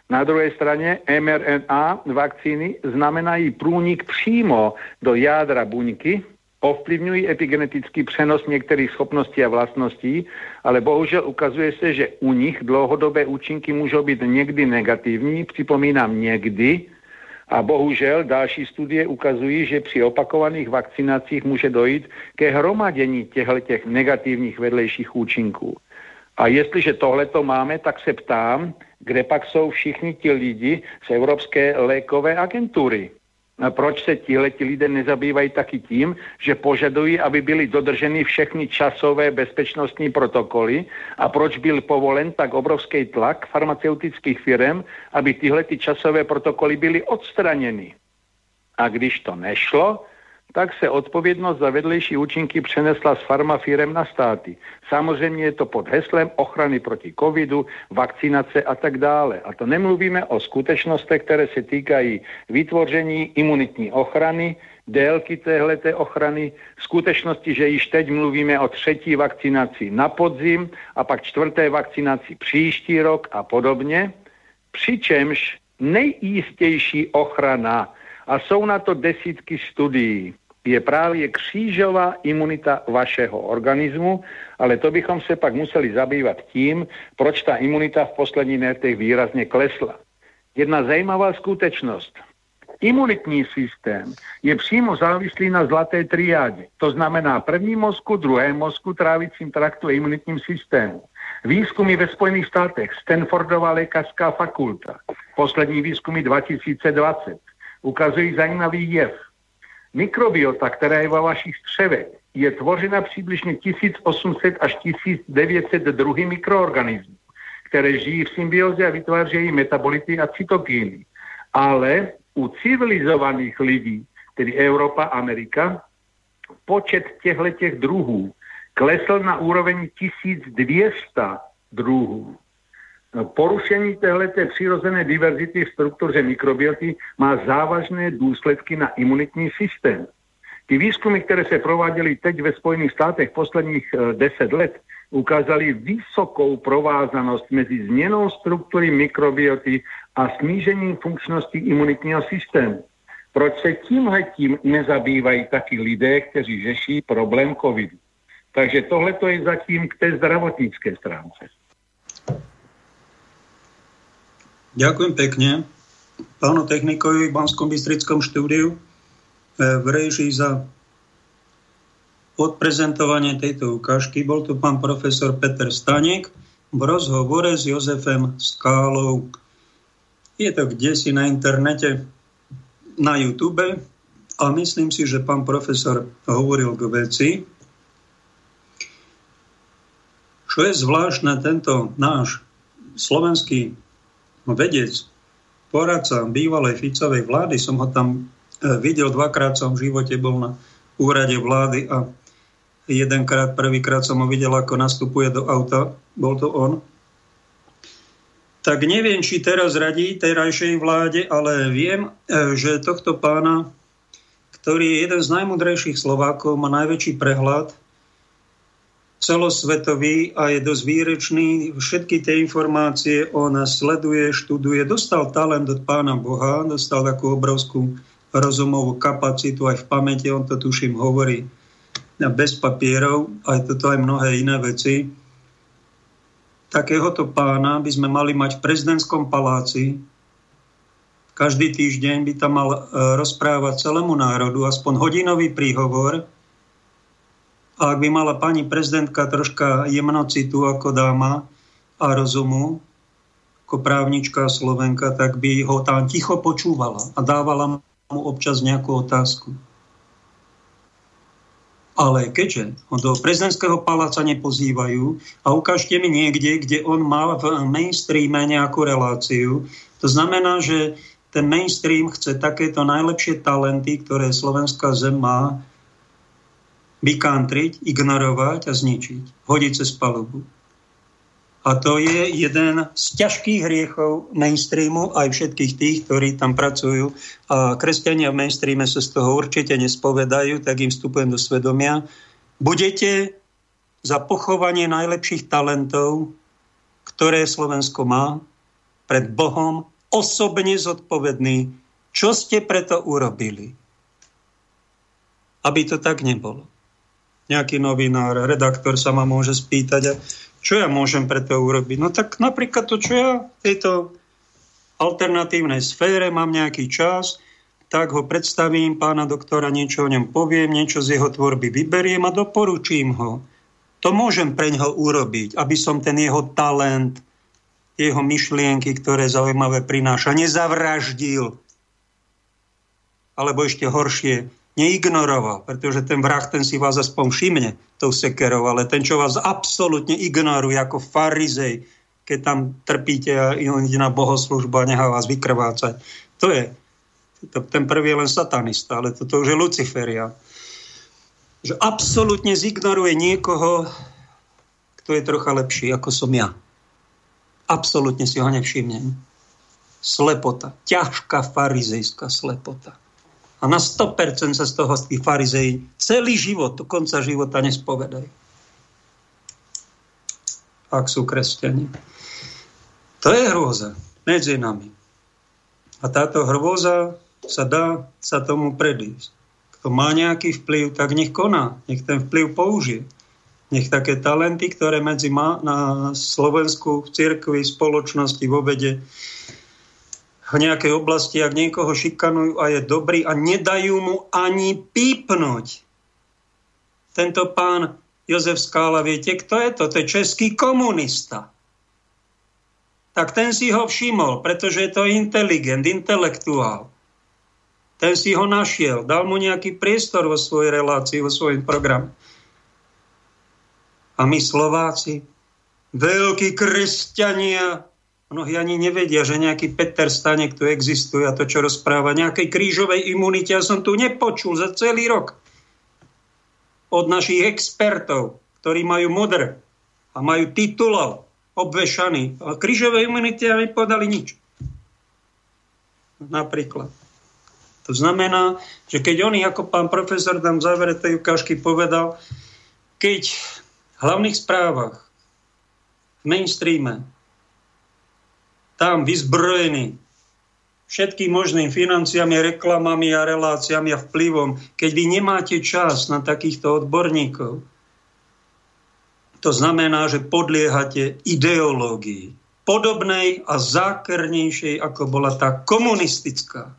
Na druhé straně mRNA vakcíny znamenají průnik přímo do jádra buňky, ovplyvňují epigenetický přenos některých schopností a vlastností, ale bohužel ukazuje se, že u nich dlouhodobé účinky můžou být někdy negativní, připomínám někdy, a bohužel další studie ukazují, že při opakovaných vakcinacích může dojít ke hromadění těchto negativních vedlejších účinků. A jestliže tohleto máme, tak se ptám, kde pak jsou všichni ti lidi z Evropské lékové agentury? A proč se tihleti lidé nezabývají taky tím, že požadují, aby byly dodrženy všechny časové bezpečnostní protokoly a proč byl povolen tak obrovský tlak farmaceutických firm, aby tyhlety časové protokoly byly odstraněny. A když to nešlo, tak se odpovědnost za vedlejší účinky přenesla z farmafirem na státy. Samozřejmě je to pod heslem ochrany proti covidu, vakcinace a tak dále. A to nemluvíme o skutečnostech, které se týkají vytvoření imunitní ochrany, délky téhleté ochrany, skutečnosti, že již teď mluvíme o třetí vakcinaci na podzim a pak čtvrté vakcinaci příští rok a podobně. Přičemž nejjistější ochrana, a jsou na to desítky studií, je právě křížová imunita vašeho organismu, ale to bychom se pak museli zabývat tím, proč ta imunita v posledních letech výrazně klesla. Jedna zajímavá skutečnost. Imunitní systém je přímo závislý na zlaté triádě. To znamená první mozku, druhé mozku, trávicím traktu a imunitním systému. Výzkumy ve Spojených státech, Stanfordova lékařská fakulta, poslední výzkumy 2020, ukazují zajímavý jev. Mikrobiota, která je ve vašich střevech, je tvořena přibližně 1800 až 1900 druhů mikroorganismů, které žijí v symbióze a vytvářejí metabolity a cytokíny. Ale u civilizovaných lidí, tedy Evropa, Amerika, počet těchto druhů klesl na úroveň 1200 druhů. Porušení téhleté přirozené diverzity v struktuře mikrobioty má závažné důsledky na imunitní systém. Ty výzkumy, které se prováděly teď ve Spojených státech posledních 10 let, ukázaly vysokou provázanost mezi změnou struktury mikrobioty a snížením funkčnosti imunitního systému. Proč se tímhletím nezabývají taky lidé, kteří řeší problém covidu? Takže tohleto je zatím k té zdravotnické stránce. Ďakujem pekne pánu technikovi v Banskom-Bystrickom štúdiu v réžii za odprezentovanie tejto ukážky. Bol tu pán profesor Peter Staněk v rozhovore s Jozefom Skálou. Je to kdesi na internete, na YouTube, a myslím si, že pán profesor hovoril k veci. Čo je zvláštne, tento náš slovenský vedec, poradca bývalej Ficovej vlády, som ho tam videl dvakrát, som v živote bol na úrade vlády a prvýkrát som ho videl, ako nastupuje do auta, bol to on. Tak neviem, či teraz radí terajšej vláde, ale viem, že tohto pána, ktorý je jeden z najmudrejších Slovákov, má najväčší prehľad celosvetový a je dosť výrečný. Všetky tie informácie on sleduje, študuje. Dostal talent od Pána Boha, dostal takú obrovskú rozumovú kapacitu aj v pamäti. On to, tuším, hovorí bez papierov, aj toto, aj mnohé iné veci. Takéhoto pána by sme mali mať v prezidentskom paláci. Každý týždeň by tam mal rozprávať celému národu aspoň hodinový príhovor. A ak by mala pani prezidentka troška jemnocitu ako dáma a rozumu, ako právnička Slovenka, tak by ho tam ticho počúvala a dávala mu občas nejakú otázku. Ale keďže ho do prezidentského paláca nepozývajú, a ukážte mi niekde, kde on má v mainstreame nejakú reláciu, to znamená, že ten mainstream chce takéto najlepšie talenty, ktoré slovenská zem má, vykantriť, ignorovať a zničiť. Hodiť cez palubu. A to je jeden z ťažkých hriechov mainstreamu aj všetkých tých, ktorí tam pracujú. A kresťania v mainstreame sa z toho určite nespovedajú, tak im vstupujem do svedomia. Budete za pochovanie najlepších talentov, ktoré Slovensko má, pred Bohom osobne zodpovední. Čo ste preto urobili? A aby to tak nebolo. Nejaký novinár, redaktor sa ma môže spýtať, čo ja môžem pre to urobiť. No tak napríklad to, čo ja v tejto alternatívnej sfére mám nejaký čas, tak ho predstavím, pána doktora, niečo o ňom poviem, niečo z jeho tvorby vyberiem a doporučím ho. To môžem pre ňoho urobiť, aby som ten jeho talent, jeho myšlienky, ktoré zaujímavé prináša, nezavraždil. Alebo ešte horšie, neignoroval, pretože ten vrah, ten si vás aspoň všimne tou sekerou, ale ten, čo vás absolútne ignoruje ako farizej, keď tam trpíte a ide na bohoslúžbu a nechá vás vykrvácať. To je, ten prvý je len satanista, ale toto už je Luciferian. Že absolútne zignoruje niekoho, kto je trocha lepší, ako som ja. Absolútne si ho nevšimnem. Slepota, ťažká farizejská slepota. A na 100% sa z toho tí farizeji celý život, do konca života nespovedajú. Ak sú kresťani. To je hrôza medzi nami. A táto hrôza sa dá sa tomu predísť. Kto má nejaký vplyv, tak nech koná. Nech ten vplyv použije. Nech také talenty, ktoré medzi má na Slovensku, v cirkvi, spoločnosti, v obede, v nejakej oblasti, ak niekoho šikanujú a je dobrý a nedajú mu ani pípnuť. Tento pán Jozef Skála, viete, kto je to? To je český komunista. Tak ten si ho všimol, pretože je to inteligent, intelektuál. Ten si ho našiel, dal mu nejaký priestor vo svojej relácii, vo svojom programe. A my Slováci, veľkí kresťania, mnohí ani nevedia, že nejaký Peter Staněk tu existuje a to, čo rozpráva. Nejakej krížovej imunite ja som tu nepočul za celý rok. Od našich expertov, ktorí majú modr a majú titulov obvešaný. A krížovej imunite ja nepodali nič. Napríklad. To znamená, že keď oni, ako pán profesor tam v závere tej ukážky povedal, keď v hlavných správach, v mainstreame, tam vyzbrojení všetkým možným financiami, reklamami a reláciami a vplyvom. Keď vy nemáte čas na takýchto odborníkov, to znamená, že podliehate ideológii podobnej a zákernejšej, ako bola tá komunistická.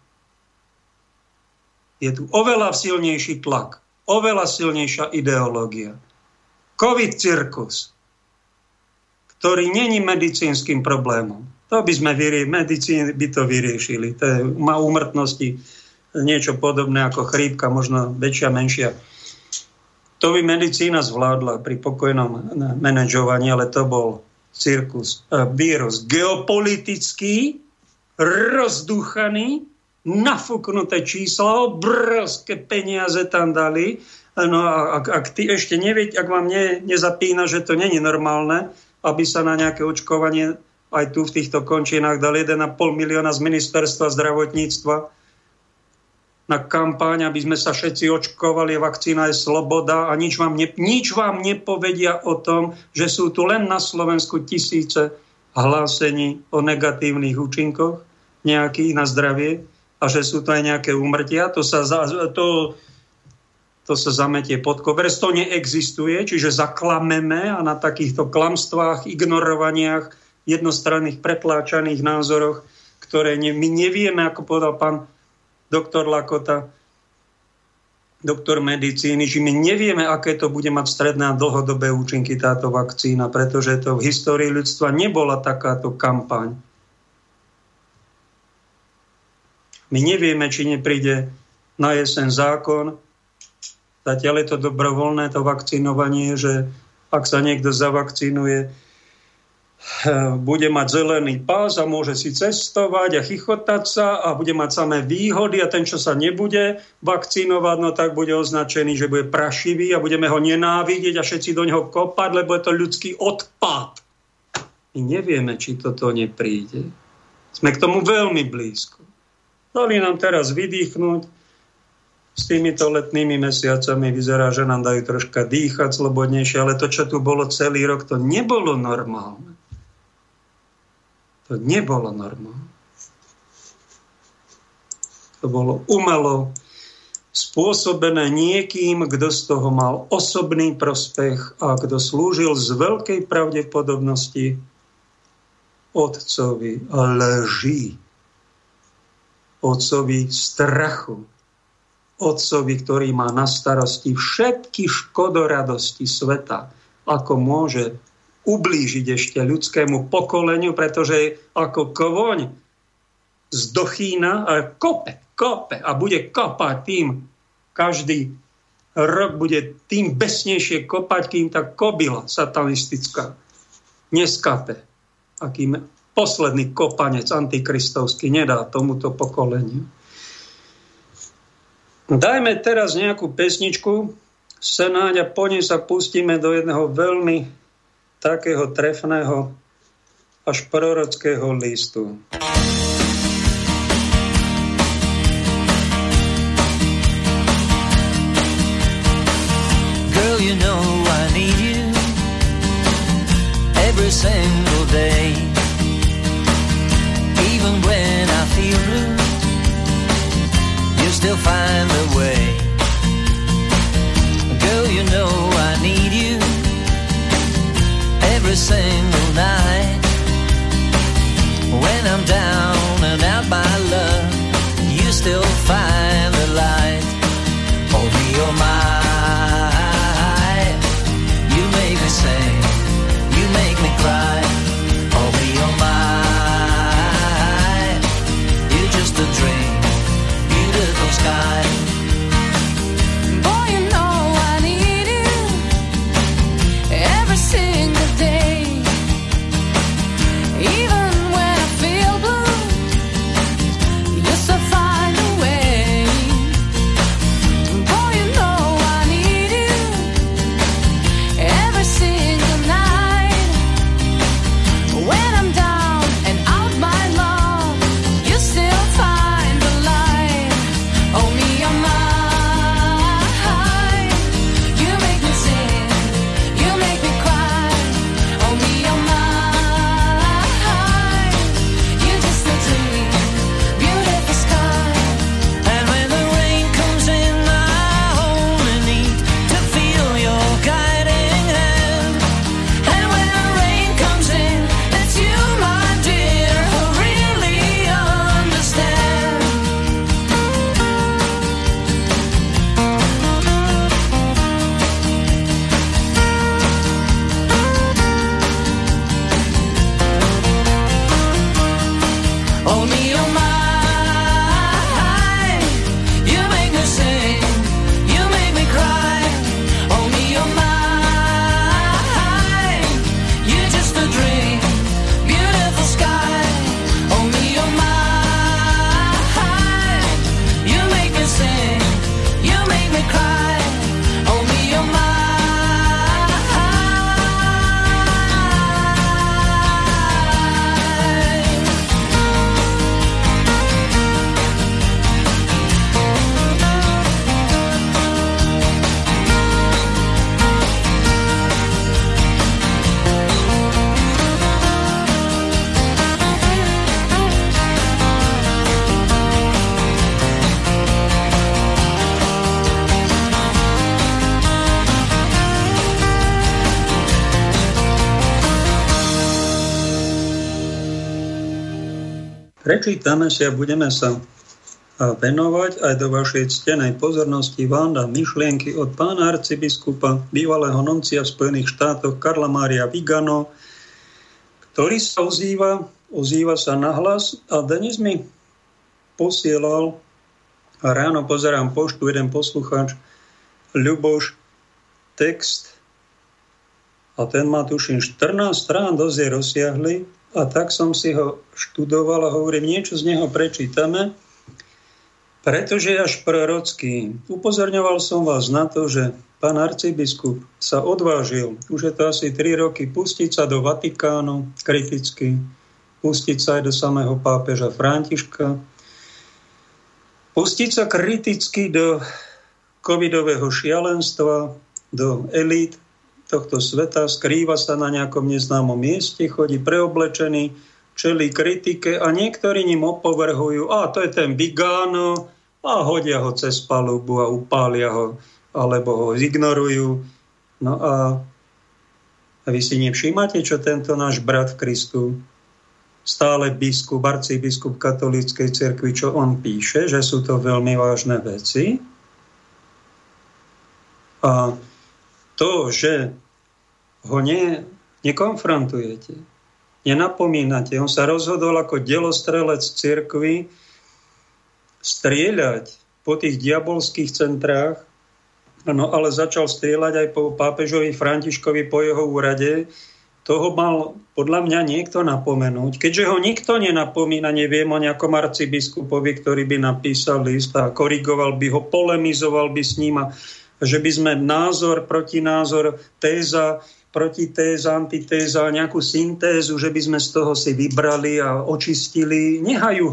Je tu oveľa silnejší tlak, oveľa silnejšia ideológia. COVID-cirkus, ktorý není medicínskym problémom. To by sme medicíny by to vyriešili. To je, má úmrtnosti niečo podobné ako chrípka, možno väčšia, menšia. To by medicína zvládla pri pokojnom manažovaní, ale to bol cirkus, vírus geopolitický, rozduchaný, nafúknuté čísla, obrovské peniaze tam dali. No a ak ty ešte neviete, ak vám nezapína, že to není normálne, aby sa na nejaké očkovanie aj tu v týchto končinách dal 1,5 milióna z ministerstva zdravotníctva na kampaň, aby sme sa všetci očkovali, vakcína je sloboda a nič vám nepovedia o tom, že sú tu len na Slovensku tisíce hlásení o negatívnych účinkoch nejakých na zdravie a že sú tu aj nejaké úmrtia. To sa zametie pod koberec, to neexistuje, čiže zaklameme a na takýchto klamstvách, ignorovaniach, jednostranných pretláčaných názoroch, ktoré my nevieme, ako povedal pán doktor Lakota, doktor medicíny, že my nevieme, aké to bude mať stredné a dlhodobé účinky táto vakcína, pretože to v histórii ľudstva nebola takáto kampaň. My nevieme, či nepríde na jeseň zákon, zatiaľ je to dobrovoľné, to vakcinovanie, že ak sa niekto zavakcinuje, bude mať zelený pás a môže si cestovať a chichotať sa a bude mať samé výhody a ten, čo sa nebude vakcinovať, no tak bude označený, že bude prašivý a budeme ho nenávidieť a všetci do neho kopať, lebo je to ľudský odpad. My nevieme, či toto nepríde. Sme k tomu veľmi blízko. Dali nám teraz vydýchnuť. S týmito letnými mesiacami vyzerá, že nám dajú troška dýchať slobodnejšie, ale to, čo tu bolo celý rok, to nebolo normálne. To nebolo normálne. To bolo umelo spôsobené niekým, kto z toho mal osobný prospech a kto slúžil z veľkej pravdepodobnosti otcovi lží, otcovi strachu, otcovi, ktorý má na starosti všetky škodoradosti sveta, ako môže ublížiť ešte ľudskému pokoleniu, pretože je ako kvoň z dochýna a kope a bude kopať tým. Každý rok bude tým besnejšie kopať, kým tá kobila satanistická neskape. A kým posledný kopanec antikristovský nedá tomuto pokoleniu. Dajme teraz nejakú pesničku, scenáď, a po nej sa pustíme do jedného veľmi takého trefného až prorockého listu. Girl, you know I need you every single day, even when I feel blue, you still find a way. Girl, you know I need you every single night, when I'm down and out, my love, you still find the light. Oh, you're mine. You make me sing, you make me cry. Oh, you're mine. You're just a dream, beautiful sky. Boy, you know I need you every single day, even when I feel blue, you're so far away. Boy, you know I need you every single night, when I'm down and out, my love, you still find the light. Oh, me, you're mine. You make me sing, you make me cry. Oh, me, you're mine. You're just a dream, beautiful sky. And when the rain comes in, I only need to feel your guiding hand. And when the rain comes in, it's you, my dear, who really understand. Oh, me, oh, mine. You make me sing, you make me cry. Oh, me, oh, mine. You're just a dream, beautiful sky. Oh, me, oh, mine. You make me sing, you make me cry. Oh, me, oh, mine. Prečítame si a budeme sa venovať aj do vašej ctenej pozornosti Vanda myšlienky od pána arcibiskupa, bývalého nuncia v Spojených štátoch Carla Maria Viganò, ktorý sa ozýva sa nahlas. A dnes mi posielal, a ráno pozerám poštu, jeden poslucháč, Ľuboš, text, a ten má tuším 14 strán, dosť je rozsiahly. A tak som si ho študoval a hovorím, niečo z neho prečítame, pretože je až prorocký. Upozorňoval som vás na to, že pán arcibiskup sa odvážil, už je to asi 3 roky, pustiť sa do Vatikánu kriticky, pustiť sa aj do samého pápeža Františka, pustiť sa kriticky do covidového šialenstva, do elít tohto sveta, skrýva sa na nejakom neznámom mieste, chodí preoblečený, čelí kritike a niektorí ním opovrhujú. A to je ten Vigano, a a hodia ho cez palubu a upália ho, alebo ho ignorujú. No a vy si nevšímate, čo tento náš brat v Kristu, stále biskup, arcibiskup katolíckej cirkvi, čo on píše, že sú to veľmi vážne veci. A to, že ho nekonfrontujete, nenapomínate, on sa rozhodol ako delostrelec cirkvi strieľať po tých diabolských centrách, no ale začal strieľať aj po pápežovi Františkovi, po jeho úrade. Toho mal podľa mňa niekto napomenúť. Keďže ho nikto nenapomína, neviem o nejakom arcibiskupovi, ktorý by napísal list a korigoval by ho, polemizoval by s ním a že by sme názor, protinázor, téza, protitéza, antitéza, nejakú syntézu, že by sme z toho si vybrali a očistili. Nehajú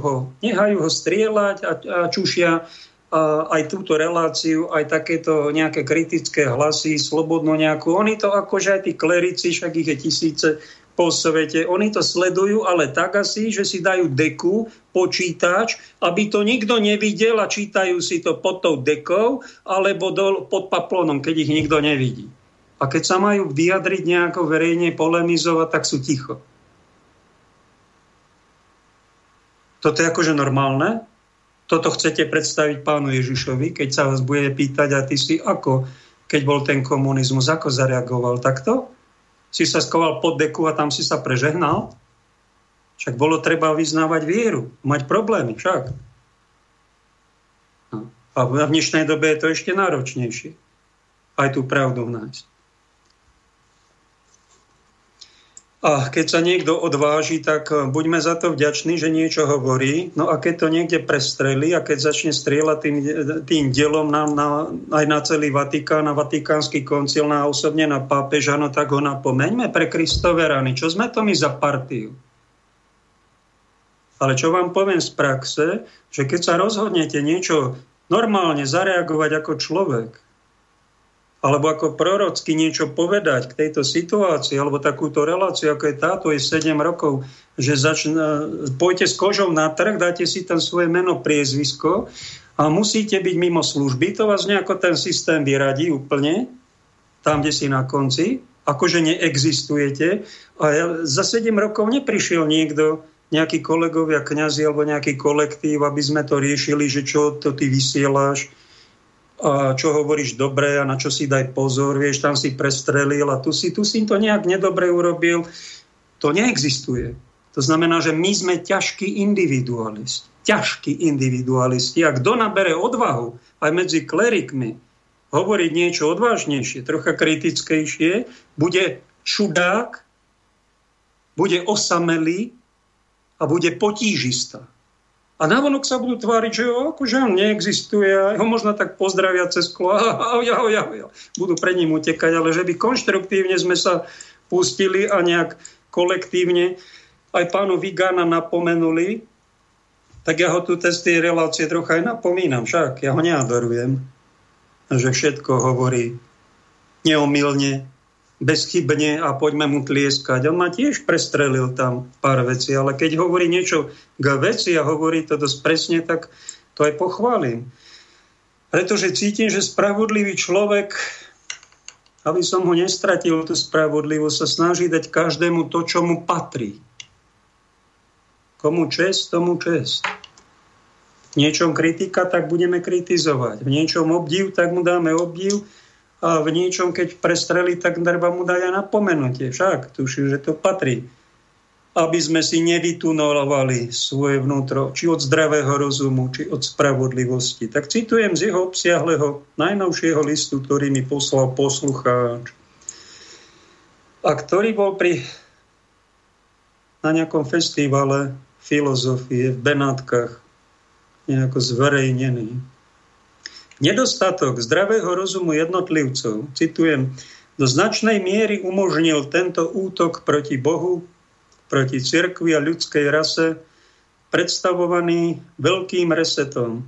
ho strieľať a čušia aj túto reláciu, aj takéto nejaké kritické hlasy, slobodno nejakú. Oni to akože aj tí klerici, však ich je tisíce po svete, oni to sledujú, ale tak asi, že si dajú deku, počítač, aby to nikto nevidel a čítajú si to pod tou dekou alebo pod paplonom, keď ich nikto nevidí. A keď sa majú vyjadriť nejako verejne, polemizovať, tak sú ticho. Toto je akože normálne? Toto chcete predstaviť pánu Ježišovi, keď sa vás bude pýtať, a ty si ako, keď bol ten komunizmus, ako zareagoval takto? Si sa skoval pod deku a tam si sa prežehnal? Však bolo treba vyznávať vieru, mať problémy, však. A v dnešnej dobe je to ešte náročnejšie. Aj tú pravdu nájsť. A keď sa niekto odváži, tak buďme za to vďační, že niečo hovorí. No a keď to niekde prestrelí a keď začne strieľať tým dielom aj na celý Vatikán, na Vatikánsky koncil, na osobne na pápeža, no tak ho napomeňme pre Kristove rany. Čo sme to my za partiu? Ale čo vám poviem z praxe, že keď sa rozhodnete niečo normálne zareagovať ako človek, alebo ako prorocky niečo povedať k tejto situácii, alebo takúto reláciu, ako je táto, je 7 rokov, že pôjte s kožou na trh, dáte si tam svoje meno, priezvisko a musíte byť mimo služby. To vás nejako ten systém vyradí úplne, tam, kde si na konci, akože neexistujete. A za 7 rokov neprišiel niekto, nejakí kolegovia, kňazi alebo nejaký kolektív, aby sme to riešili, že čo to ty vysielaš, a čo hovoríš dobre a na čo si daj pozor, vieš, tam si prestrelil a tu si to nejak nedobre urobil. To neexistuje. To znamená, že my sme ťažkí individualisti. A kto nabere odvahu aj medzi klerikmi hovoriť niečo odvážnejšie, trocha kritickejšie, bude čudák, bude osamelý a bude potížista. A navonok sa budú tváriť, že akože on neexistuje, a ho možno tak pozdravia cez sklo, budú pred ním utekať, ale že by konštruktívne sme sa pustili a nejak kolektívne aj pánu Vigana napomenuli, tak ja ho tu z tej relácie trocha aj napomínam, však ja ho neadorujem, že všetko hovorí neomylne, bezchybne a poďme mu tlieskať. On ma tiež prestrelil tam pár vecí, ale keď hovorí niečo k veci a hovorí to dosť presne, tak to aj pochválim. Pretože cítim, že spravodlivý človek, aby som ho nestratil, tú spravodlivosť, sa snaží dať každému to, čo mu patrí. Komu čest, tomu čest. V niečom kritika, tak budeme kritizovať. V niečom obdiv, tak mu dáme obdiv. A v niečom, keď prestreli, tak treba mu dať aj napomenutie. Však tuším, že to patrí. Aby sme si nevytunovali svoje vnútro, či od zdravého rozumu, či od spravodlivosti. Tak citujem z jeho obsiahleho najnovšieho listu, ktorý mi poslal poslucháč. A ktorý bol na nejakom festivale filozofie v Benátkach nejako zverejnený. Nedostatok zdravého rozumu jednotlivcov, citujem, do značnej miery umožnil tento útok proti Bohu, proti cirkvi a ľudskej rase, predstavovaný veľkým resetom.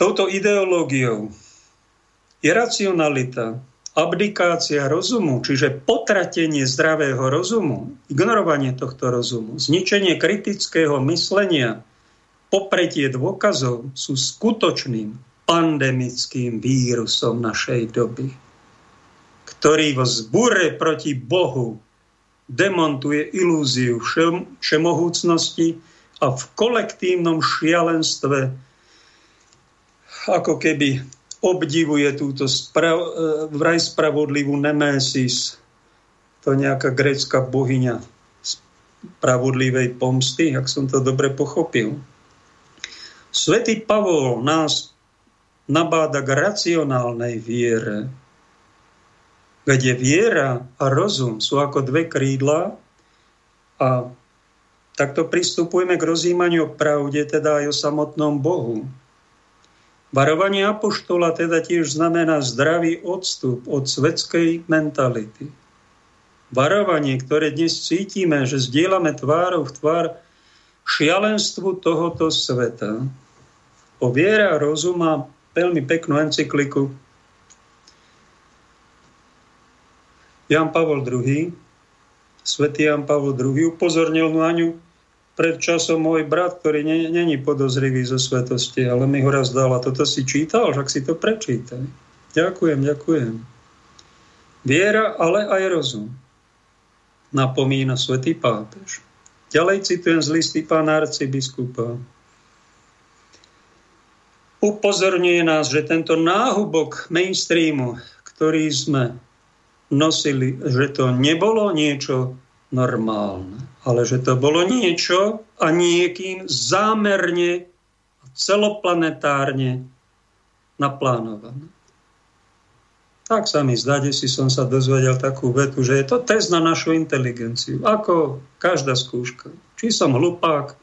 Touto ideológiou iracionalita, abdikácia rozumu, čiže potratenie zdravého rozumu, ignorovanie tohto rozumu, zničenie kritického myslenia, popretie dôkazov sú skutočným pandemickým vírusom našej doby, ktorý vo zbure proti Bohu demontuje ilúziu všemohúcnosti a v kolektívnom šialenstve ako keby obdivuje túto vraj spravodlivú Nemésis, to nejaká grécka bohyňa spravodlivej pomsty, ak som to dobre pochopil. Svätý Pavol nás nabáda k racionálnej viere, kde viera a rozum sú ako dve krídla, a takto pristupujeme k rozjímaniu o pravde, teda aj o samotnom Bohu. Varovanie apoštola teda tiež znamená zdravý odstup od svetskej mentality. Varovanie, ktoré dnes cítime, že zdieľame tvárou v tvár šialenstvu tohoto sveta. O viere a rozum má veľmi peknú encykliku Jan Pavol II. Svätý Jan Pavol II. Upozornil na ňu pred časom môj brat, ktorý není podozrivý zo svetosti, ale mi ho raz dal. A toto si čítal, však si to prečítaj. Ďakujem. Viera, ale aj rozum, napomína svätý pápež. Ďalej citujem z listy pána arcibiskupa. Upozorňuje nás, že tento náhubok mainstreamu, ktorý sme nosili, že to nebolo niečo normálne, ale že to bolo niečo a niekým zámerne a celoplanetárne naplánované. Tak sa mi zdá, že si som sa dozvedel takú vetu, že je to test na našu inteligenciu, ako každá skúška. Či som hlupák,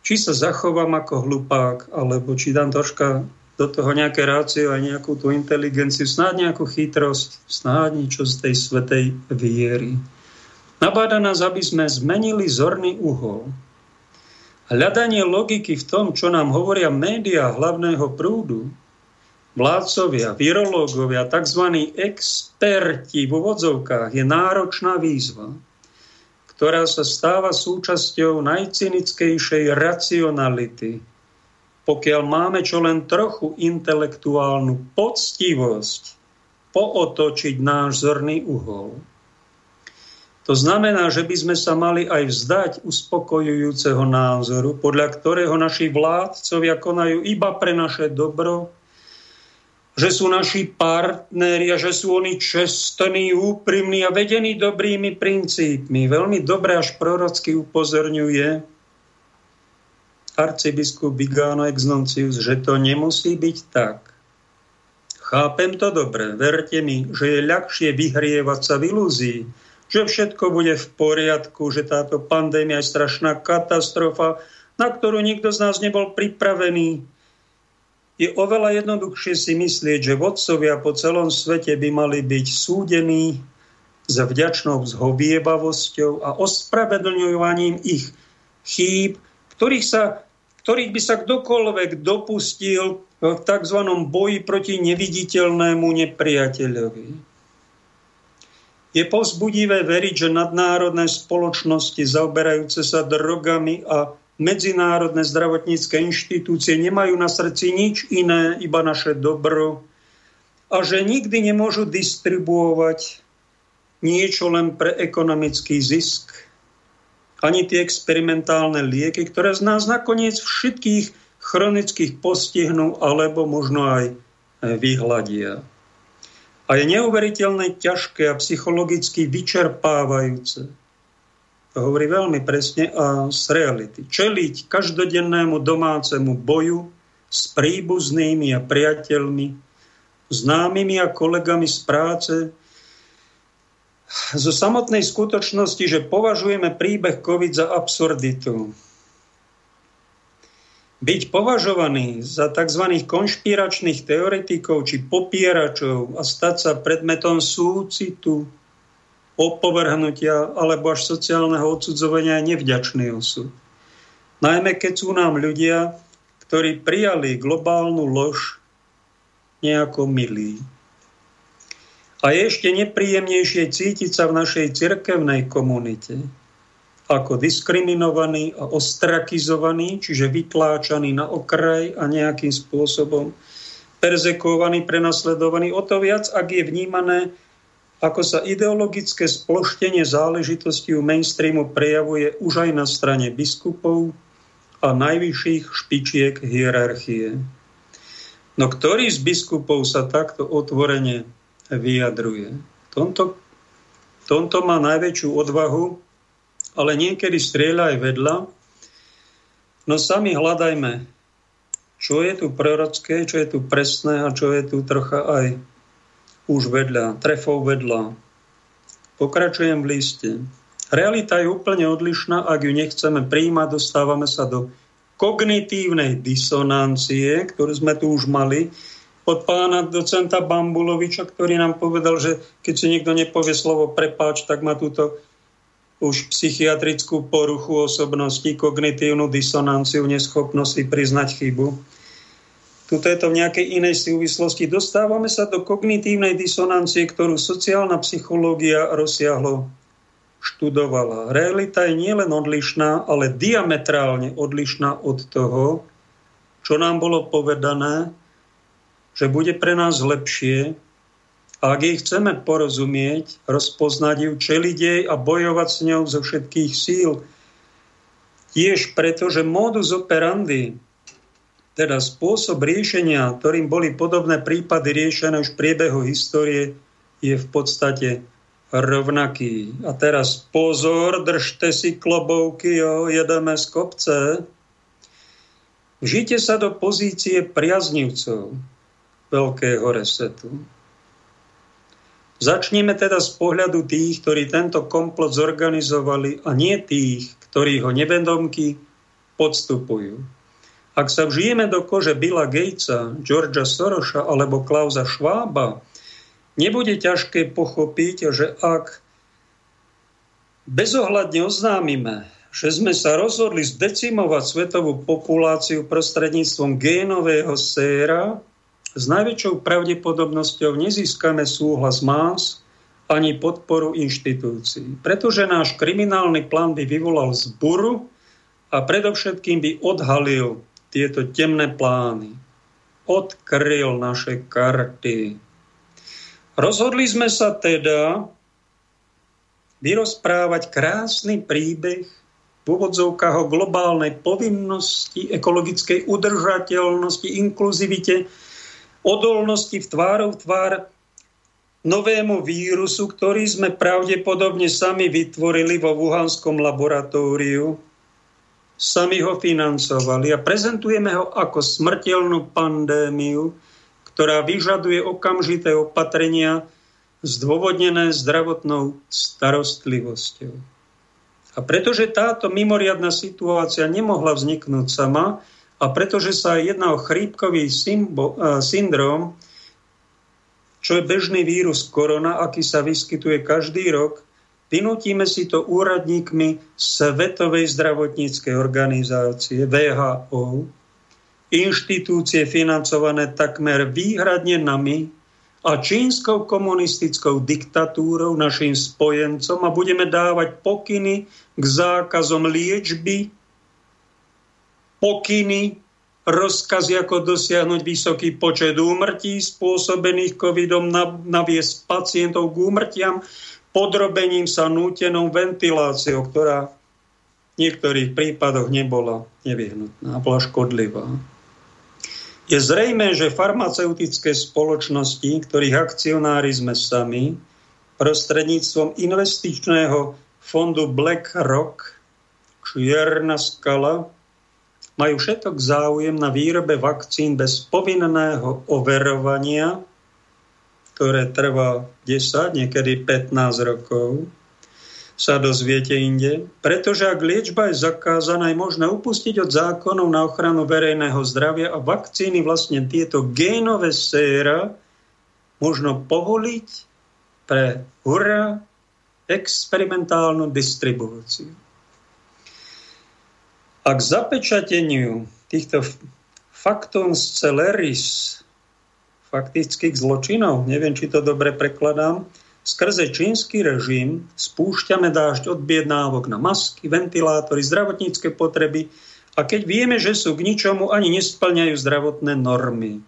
či sa zachovám ako hlupák, alebo či dám troška do toho nejaké rácio a nejakú tú inteligenciu, snáď nejakú chytrosť, snáď niečo z tej svätej viery. Nabáda nás, aby sme zmenili zorný uhol. Hľadanie logiky v tom, čo nám hovoria médiá hlavného prúdu, vládcovia, virológovia, tzv. Experti v úvodzovkách, je náročná výzva, ktorá sa stáva súčasťou najcynickejšej racionality, pokiaľ máme čo len trochu intelektuálnu poctivosť pootočiť náš zorný uhol. To znamená, že by sme sa mali aj vzdať uspokojujúceho názoru, podľa ktorého naši vládcovia konajú iba pre naše dobro, že sú naši partneri a že sú oni čestní, úprimní a vedení dobrými princípmi. Veľmi dobre až prorocky upozorňuje arcibiskup Vigano Exnoncius, že to nemusí byť tak. Chápem to dobre, verte mi, že je ľahšie vyhrievať sa v ilúzii, že všetko bude v poriadku, že táto pandémia je strašná katastrofa, na ktorú nikto z nás nebol pripravený. Je oveľa jednoduchšie si myslieť, že vodcovia po celom svete by mali byť súdení za vďačnou zhovievavosťou a ospravedlňovaním ich chýb, ktorých by sa kdokoľvek dopustil v tzv. Boji proti neviditeľnému nepriateľovi. Je povzbudivé veriť, že nadnárodné spoločnosti zaoberajúce sa drogami a medzinárodné zdravotnícke inštitúcie nemajú na srdci nič iné, iba naše dobro, a že nikdy nemôžu distribuovať niečo len pre ekonomický zisk, ani tie experimentálne lieky, ktoré z nás nakoniec všetkých chronických postihnú alebo možno aj vyhladia. A je neuveriteľne ťažké a psychologicky vyčerpávajúce, to hovorí veľmi presne a z reality, čeliť každodennému domácemu boju s príbuznými a priateľmi, známymi a kolegami z práce, zo samotnej skutočnosti, že považujeme príbeh COVID za absurditu. Byť považovaný za tzv. Konšpiračných teoretikov či popieračov a stať sa predmetom súcitu, opovrhnutia alebo až sociálneho odsudzovania je nevďačný osud. Najmä keď sú nám ľudia, ktorí prijali globálnu lož, nejako milí. A je ešte nepríjemnejšie cítiť sa v našej cirkevnej komunite ako diskriminovaní a ostrakizovaní, čiže vytláčaní na okraj a nejakým spôsobom perzekovaní, prenasledovaní. O to viac, ak je vnímané, ako sa ideologické sploštenie záležitosti u mainstreamu prejavuje už aj na strane biskupov a najvyšších špičiek hierarchie. No ktorý z biskupov sa takto otvorene vyjadruje? V tomto má najväčšiu odvahu, ale niekedy strieľa aj vedľa. No sami hľadajme, čo je tu prorocké, čo je tu presné a čo je tu trocha aj už vedľa, trefou vedľa. Pokračujem v liste. Realita je úplne odlišná, ak ju nechceme prijímať, dostávame sa do kognitívnej disonancie, ktorú sme tu už mali od pána docenta Bambuloviča, ktorý nám povedal, že keď si niekto nepovie slovo prepáč, tak má túto už psychiatrickú poruchu osobnosti, kognitívnu disonanciu, neschopnosť si priznať chybu. Tuto je to v nejakej inej súvislosti. Dostávame sa do kognitívnej disonancie, ktorú sociálna psychológia rozsiahlo študovala. Realita je nielen odlišná, ale diametrálne odlišná od toho, čo nám bolo povedané, že bude pre nás lepšie. A ak jej chceme porozumieť, rozpoznať ju, čeliť jej a bojovať s ňou zo všetkých síl, tiež preto, že modus operandi, teda spôsob riešenia, ktorým boli podobné prípady riešené už v priebehu histórie, je v podstate rovnaký. A teraz pozor, držte si klobouky, jedeme z kopce. Vžite sa do pozície priaznivcov veľkého resetu. Začneme teda z pohľadu tých, ktorí tento komplot zorganizovali, a nie tých, ktorí ho nevedomky podstupujú. Ak sa vžijeme do kože Billa Gatesa, Georgea Sorosa alebo Klausa Schwaba, nebude ťažké pochopiť, že ak bezohľadne oznámime, že sme sa rozhodli zdecimovať svetovú populáciu prostredníctvom génového séra, s najväčšou pravdepodobnosťou nezískame súhlas más ani podporu inštitúcií, pretože náš kriminálny plán by vyvolal zburu a predovšetkým by odhalil tieto temné plány. Odkryl naše karty. Rozhodli sme sa teda vyrozprávať krásny príbeh v úvodzovkách o globálnej povinnosti, ekologickej udržateľnosti, inkluzivite, odolnosti v tvárov tvár novému vírusu, ktorý sme pravdepodobne sami vytvorili vo Wuhanskom laboratóriu. Sami ho financovali a prezentujeme ho ako smrteľnú pandémiu, ktorá vyžaduje okamžité opatrenia zdôvodnené zdravotnou starostlivosťou. A pretože táto mimoriadna situácia nemohla vzniknúť sama a pretože sa jedná o chrípkový syndrom, čo je bežný vírus korona, aký sa vyskytuje každý rok, vynutíme si to úradníkmi Svetovej zdravotníckej organizácie, WHO, inštitúcie financované takmer výhradne nami a čínskou komunistickou diktatúrou, našim spojencom, a budeme dávať pokyny k zákazom liečby, pokyny, rozkazy, ako dosiahnuť vysoký počet úmrtí spôsobených covidom, naviesť pacientov k úmrtiam, podrobením sa nútenou ventiláciou, ktorá v niektorých prípadoch nebola nevyhnutná, bola škodlivá. Je zrejmé, že farmaceutické spoločnosti, ktorých akcionári sme sami, prostredníctvom investičného fondu BlackRock, čierna skala, majú všetok záujem na výrobe vakcín bez povinného overovania, ktoré trvá 10, niekedy 15 rokov, sa dozviete inde. Pretože ak liečba je zakázaná, je možné upustiť od zákonov na ochranu verejného zdravia a vakcíny, vlastne tieto génové séra, možno povoliť pre hurá experimentálnu distribúciu. A k zapečateniu týchto factum sceleris, faktických zločinov, neviem, či to dobre prekladám, Skrze čínsky režim spúšťame dážď objednávok na masky, ventilátory, zdravotnícke potreby a keď vieme, že sú k ničomu, ani nesplňajú zdravotné normy.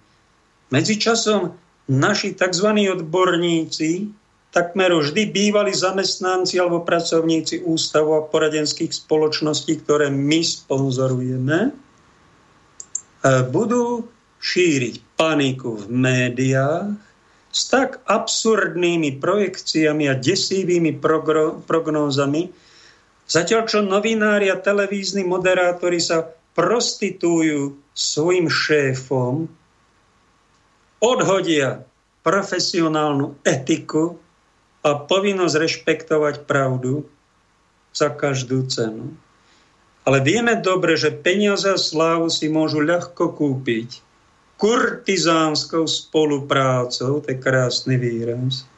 Medzičasom naši tzv. Odborníci, takmer vždy bývali zamestnanci alebo pracovníci ústavu a poradenských spoločností, ktoré my sponzorujeme, budú šíriť paniku v médiách s tak absurdnými projekciami a desivými prognózami, zatiaľ čo novinári a televízni moderátori sa prostitujú svojim šéfom, odhodia profesionálnu etiku a povinnosť rešpektovať pravdu za každú cenu. Ale vieme dobre, že peniaze a slávu si môžu ľahko kúpiť kurtizánskou spoluprácou, to je krásny výraz,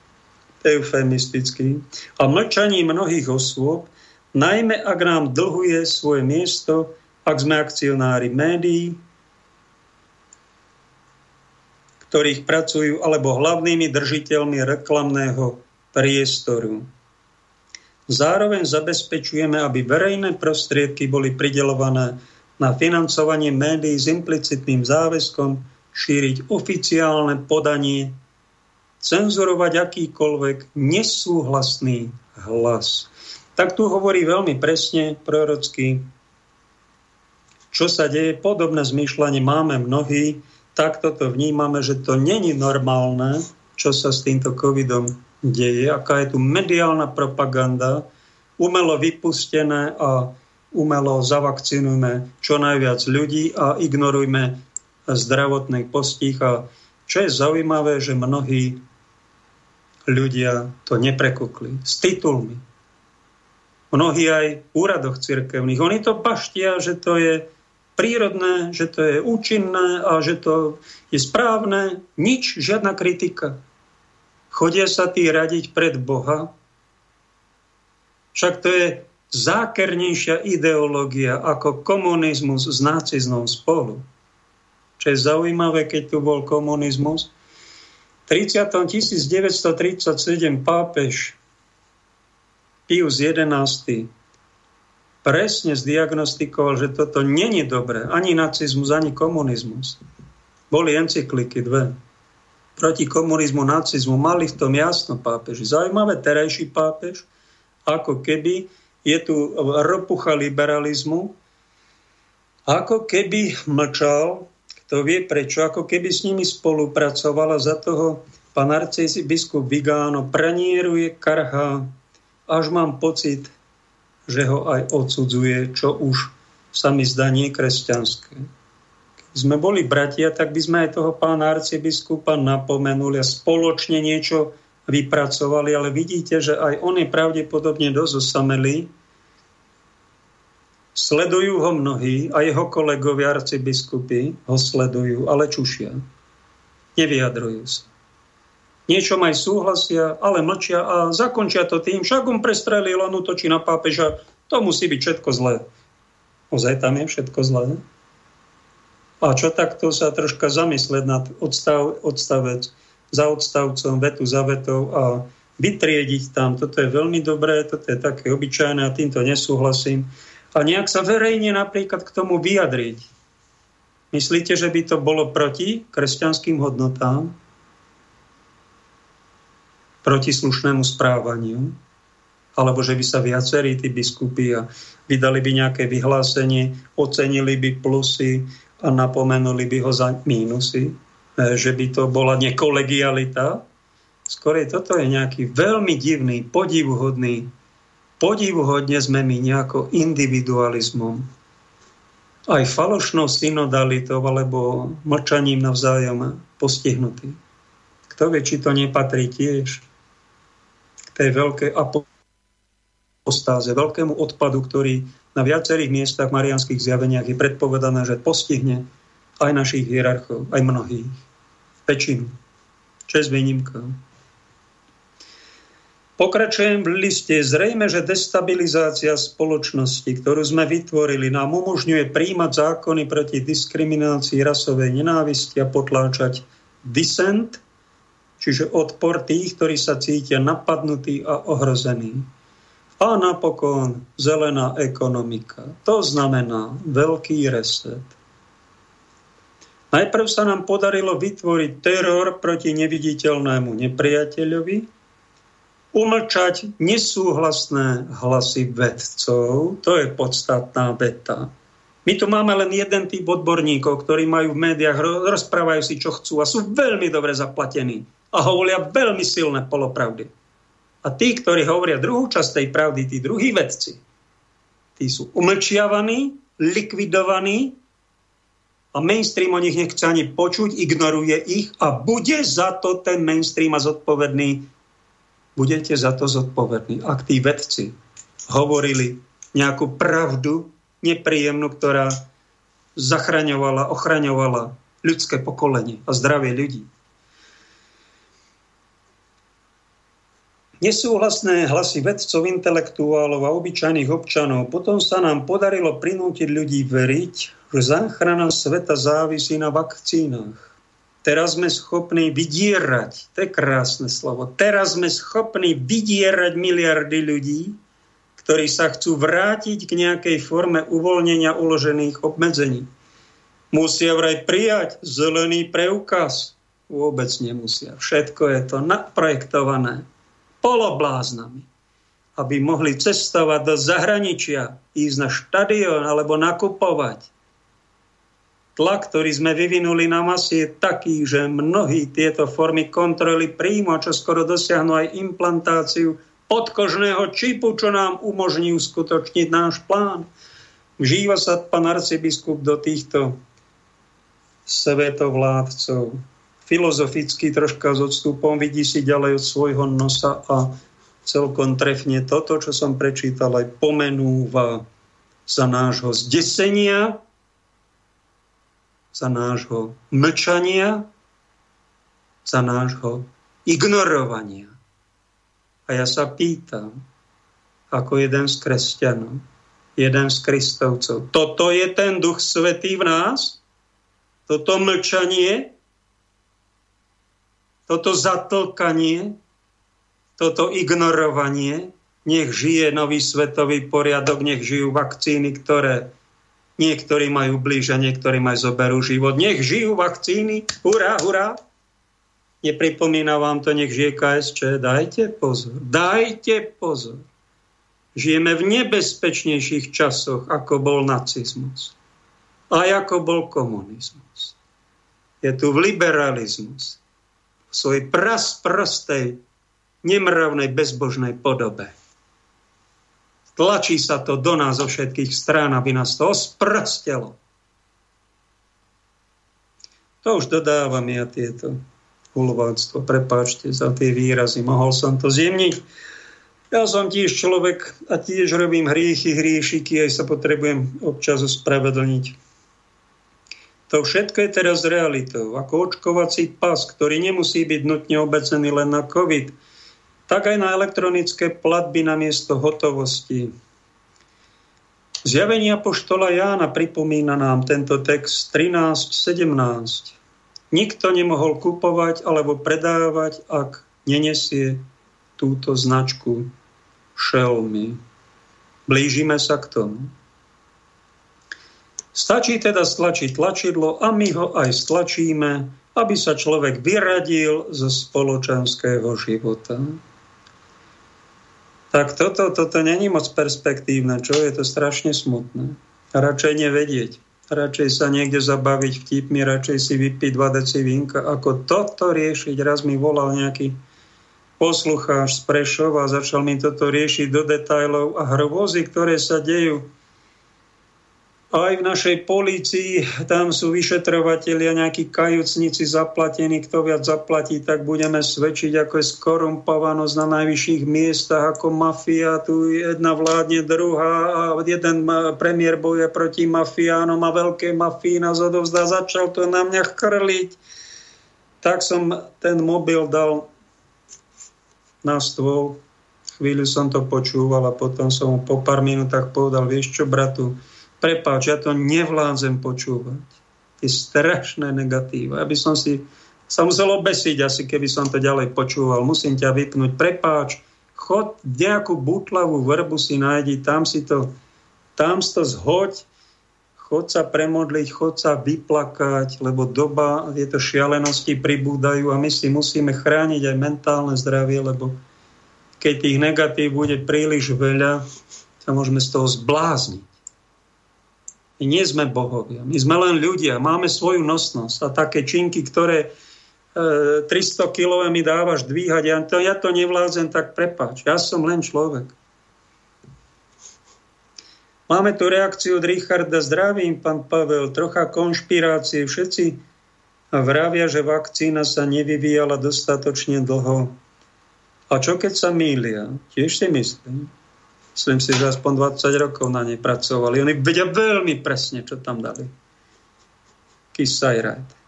eufemistický, a mlčaní mnohých osôb, najmä ak nám dlhuje svoje miesto, ak sme akcionári médií, ktorých pracujú, alebo hlavnými držiteľmi reklamného priestoru. Zároveň zabezpečujeme, aby verejné prostriedky boli prideľované na financovanie médií s implicitným záväzkom šíriť oficiálne podanie, cenzurovať akýkoľvek nesúhlasný hlas. Tak tu hovorí veľmi presne prorocky, čo sa deje. Podobné zmýšľanie máme mnohí, tak toto vnímame, že to není normálne, čo sa s týmto covidom deje, aká je tu mediálna propaganda, umelo vypustené a umelo zavakcinujme čo najviac ľudí a ignorujme zdravotný postih. A čo je zaujímavé, že mnohí ľudia to neprekukli s titulmi. Mnohí aj v úradoch cirkevných. Oni to paštia, že to je prírodné, že to je účinné a že to je správne. Nič, žiadna kritika. Chodia sa tí radiť pred Boha. Však to je zákernejšia ideológia ako komunizmus s nacizmom spolu. Čo je zaujímavé, keď tu bol komunizmus. V 1937 pápež Pius XI presne zdiagnostikoval, že toto není dobré. Ani nacizmus, ani komunizmus. Boli encykliky dve. Proti komunizmu, nacizmu. Mali v tom jasno pápeži. Zaujímavé, terajší pápež, ako keby je tu ropucha liberalizmu. Ako keby mlčal, kto vie prečo, ako keby s nimi spolupracovala. Za toho pán arcibiskup Viganò pranieruje, karhá, až mám pocit, že ho aj odsudzuje, čo už sa mi zdá nie kresťanské. Keď sme boli bratia, tak by sme aj toho pána arcibiskupa napomenuli a spoločne niečo vypracovali, ale vidíte, že aj on je pravdepodobne dosť osamelý. Sledujú ho mnohí, a jeho kolegovia arcibiskupy ho sledujú, ale čušia. Nevyjadrujú sa. Niečom aj súhlasia, ale mlčia a zakončia to tým, však on prestrelil, on útočí na pápeža, to musí byť všetko zlé. Ozaj tam je všetko zlé. A čo takto sa troška zamyslieť nad odstavec za odstavcom, vetu za vetou a vytriediť tam. Toto je veľmi dobré, toto je také obyčajné a týmto nesúhlasím. A nejak sa verejne napríklad k tomu vyjadriť. Myslíte, že by to bolo proti kresťanským hodnotám? Proti slušnému správaniu? Alebo že by sa viacerí tí biskupy a vydali by nejaké vyhlásenie, ocenili by plusy a napomenuli by ho za mínusy? Že by to bola nekolegialita. Skorej toto je nejaký veľmi divný, podivuhodný. Podivuhodne sme my nejako individualizmom. Aj falošnou synodalitou alebo mlčaním navzájom postihnutý. Kto vie, či to nepatrí tiež k tej veľkej apostáze, veľkému odpadu, ktorý na viacerých miestach v mariánskych zjaveniach je predpovedané, že postihne aj našich hierarchov, aj mnohých. Väčšinu. Česť výnimkou. Pokračujem v liste. Zrejme, že destabilizácia spoločnosti, ktorú sme vytvorili, nám umožňuje prijímať zákony proti diskriminácii rasovej nenávisti a potláčať disent, Čiže odpor tých, ktorí sa cítia napadnutí a ohrození. A napokon zelená ekonomika. To znamená veľký reset. Najprv sa nám podarilo vytvoriť teror proti neviditeľnému nepriateľovi, umlčať nesúhlasné hlasy vedcov, to je podstatná veta. My tu máme len jeden typ odborníkov, ktorí majú v médiách, rozprávajú si, čo chcú a sú veľmi dobre zaplatení a hovoria veľmi silné polopravdy. A tí, ktorí hovoria druhú časť tej pravdy, tí druhí vedci, tí sú umlčiavaní, likvidovaní a mainstream o nich nechce ani počuť, ignoruje ich a bude za to ten mainstream a zodpovedný. Budete za to zodpovední. Ak tí vedci hovorili nejakú pravdu nepríjemnú, ktorá zachraňovala, ochraňovala ľudské pokolenie a zdravie ľudí. Nesúhlasné hlasy vedcov, intelektuálov a obyčajných občanov. Potom sa nám podarilo prinútiť ľudí veriť, že záchrana sveta závisí na vakcínach. Teraz sme schopní vydierať, to je krásne slovo, teraz sme schopní vydierať miliardy ľudí, ktorí sa chcú vrátiť k nejakej forme uvoľnenia uložených obmedzení. Musia vraj prijať zelený preukaz. Vôbec nemusia. Všetko je to naprojektované poloblázami, aby mohli cestovať do zahraničia, ísť na štadión alebo nakupovať. Tlak, ktorý sme vyvinuli na masy, je taký, že mnohí tieto formy kontroly príjmu, čo skoro dosiahnu aj implantáciu podkožného čipu, čo nám umožní uskutočniť náš plán. Vžíva sa pán arcibiskup do týchto svetovládcov. Filozoficky troška s odstupom, vidí si ďalej od svojho nosa a celkom trefne toto, čo som prečítal, aj pomenúva za nášho zdesenia, za nášho mlčania, za nášho ignorovania. A ja sa pýtam, ako jeden z kresťanov, jeden z kristovcov, toto je ten Duch Svätý v nás? Toto mlčanie? Toto zatlkanie, toto ignorovanie, nech žije nový svetový poriadok, nech žijú vakcíny, ktoré niektorí majú blíž a niektorí majú zoberú život. Nech žijú vakcíny, hurá, hurá. Nepripomína vám to, nech žije KSČ, dajte pozor, dajte pozor. Žijeme v nebezpečnejších časoch, ako bol nacizmus, aj ako bol komunizmus. Je tu liberalizmus v svojej prostej, nemravnej, bezbožnej podobe. Tlačí sa to do nás zo všetkých strán, aby nás to osprstelo. To už dodávam ja tieto hulváctvo. Prepáčte za tie výrazy, mohol som to zjemniť. Ja som tiež človek a tiež robím hriechy, hriešiky, aj sa potrebujem občas ospravedlniť. To všetko je teraz realitou. Ako očkovací pas, ktorý nemusí byť nutne obmedzený len na COVID, tak aj na elektronické platby namiesto hotovosti. Zjavenie apoštola Jána pripomína nám tento text 13.17. Nikto nemohol kupovať alebo predávať, ak nenesie túto značku šelmy. Blížime sa k tomu. Stačí teda stlačiť tlačidlo a my ho aj stlačíme, aby sa človek vyradil zo spoločenského života. Tak toto není moc perspektívne, čo? Je to strašne smutné. Radšej nevedieť, radšej sa niekde zabaviť vtipmi, radšej si vypiť 2 deci vínka, ako toto riešiť. Raz mi volal nejaký poslucháč z Prešova a začal mi toto riešiť do detailov a hrôzy, ktoré sa dejú. Aj v našej polícii, tam sú vyšetrovatelia, nejakí kajúcnici zaplatení, kto viac zaplatí, tak budeme svedčiť, ako je skorumpovanosť na najvyšších miestach, ako mafia, tu jedna vládne druhá a jeden premiér boje proti mafiánom a veľké mafii nás odovzdá, začal to na mňa chrliť. Tak som ten mobil dal na stôl, chvíľu som to počúval a potom som mu po pár minútach povedal, vieš čo, bratu, prepáč, ja to nevládzem počúvať. Tie strašné negatíva. Ja by som si sa musel obesiť, asi keby som to ďalej počúval. Musím ťa vypnúť, prepáč, chod nejakú butlavú vrbu si nájdi, tam si to zhoď, chod sa premodliť, chod sa vyplakať, lebo doba, tieto šialenosti pribúdajú a my si musíme chrániť aj mentálne zdravie, lebo keď tých negatív bude príliš veľa, sa môžeme z toho zblázniť. My nie sme bohovia, my sme len ľudia, máme svoju nosnosť a také činky, ktoré 300 kilové mi dávaš dvíhať, ja to nevládzem, tak prepáč, ja som len človek. Máme tu reakciu od Richarda. Zdravím, pán Pavel. Trocha konšpirácie. Všetci vravia, že vakcína sa nevyvíjala dostatočne dlho. A čo keď sa mýlia? Tiež si myslím. Myslím si, že aspoň 20 rokov na nej pracovali. Oni vedia veľmi presne, čo tam dali. Kisajrad.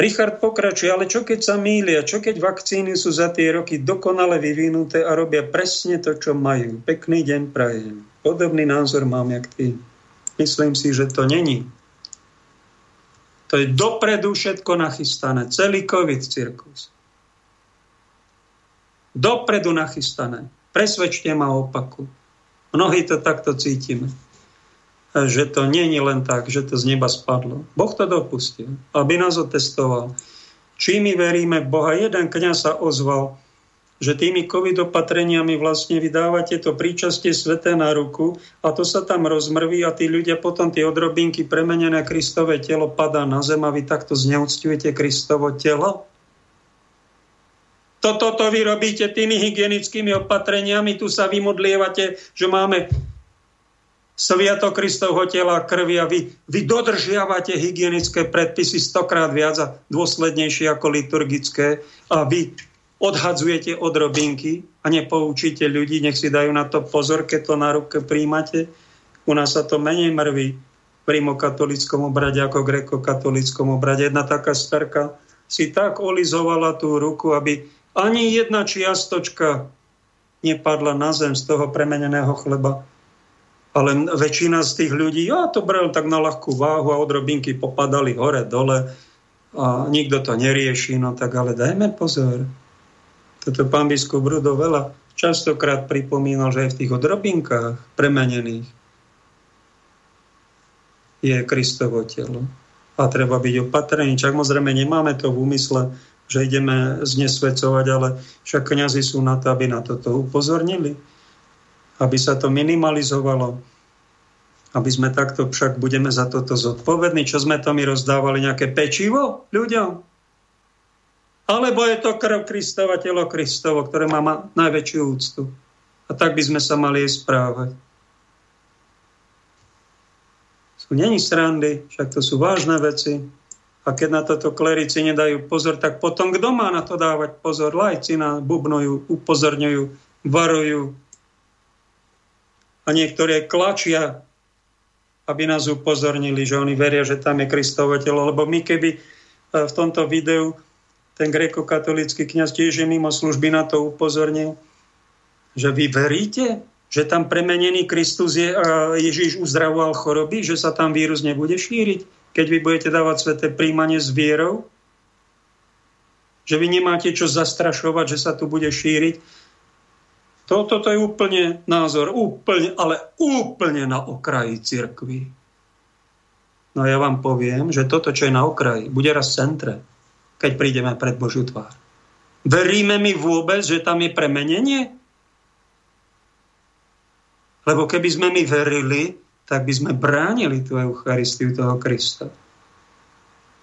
Richard pokračuje, ale čo keď sa mýlia? Čo keď vakcíny sú za tie roky dokonale vyvinuté a robia presne to, čo majú? Pekný deň prajem. Podobný názor mám, jak ty. Myslím si, že to není. To je dopredu všetko nachystané. Celý COVID cirkus. Dopredu nachystané. Presvedčte ma opaku. Mnohí to takto cítime. Že to není len tak, že to z neba spadlo. Boh to dopustil, aby nás otestoval. Či my veríme v Boha? Jeden kňaz sa ozval, že tými COVID opatreniami vlastne vydávate to príčastie sväté na ruku a to sa tam rozmrví a tí ľudia potom tie odrobinky premenené Kristové telo padá na zem a vy takto zneúctiujete Kristovo telo? Toto vy robíte tými hygienickými opatreniami, tu sa vymodlievate, že máme sviatok Kristovho tela a krvi a vy dodržiavate hygienické predpisy 100-krát viac a dôslednejšie ako liturgické a vy odhadzujete odrobinky a nepoučíte ľudí, nech si dajú na to pozor, keď to na ruke príjmate. U nás sa to menej mrví v rímokatolíckom obrade ako v grékokatolíckom obrade. Jedna taká starka si tak olizovala tú ruku, aby ani jedna čiastočka nepadla na zem z toho premeneného chleba. Ale väčšina z tých ľudí, ja to brel tak na ľahkú váhu a odrobinky popadali hore, dole a nikto to nerieši, no tak ale dajme pozor. Toto pán biskup Rudo Voleľa častokrát pripomínal, že aj v tých odrobinkách premenených je Kristovo telo. A treba byť opatrný. Samozrejme, nemáme to v úmysle, že ideme znesvedcovať, ale však kňazi sú na to, aby na toto upozornili. Aby sa to minimalizovalo. Aby sme takto však budeme za toto zodpovední. Čo sme to my rozdávali? Nejaké pečivo ľuďom? Alebo je to krv Kristova, telo Kristovo, ktoré má najväčšiu úctu. A tak by sme sa mali jej správať. Sú neni srandy, však to sú vážne veci. A keď na toto klerici nedajú pozor, tak potom kto má na to dávať pozor? Lajci na bubnujú, upozorňujú, varujú. A niektoré klačia, aby nás upozornili, že oni veria, že tam je Kristovo telo. Lebo my keby v tomto videu ten grékokatolícky kňaz tiež je mimo služby na to upozornil, že vy veríte, že tam premenený Kristus je a Ježiš uzdravoval choroby, že sa tam vírus nebude šíriť, keď vy budete dávať sväté príjmanie s vierou, že vy nemáte čo zastrašovať, že sa tu bude šíriť. Toto je úplne názor, úplne na okraji cirkvi. No ja vám poviem, že toto, čo je na okraji, bude raz v centre, keď prídeme pred Božiu tvár. Veríme mi vôbec, že tam je premenenie? Lebo keby sme my verili, tak by sme bránili tú Eucharistiu toho Krista.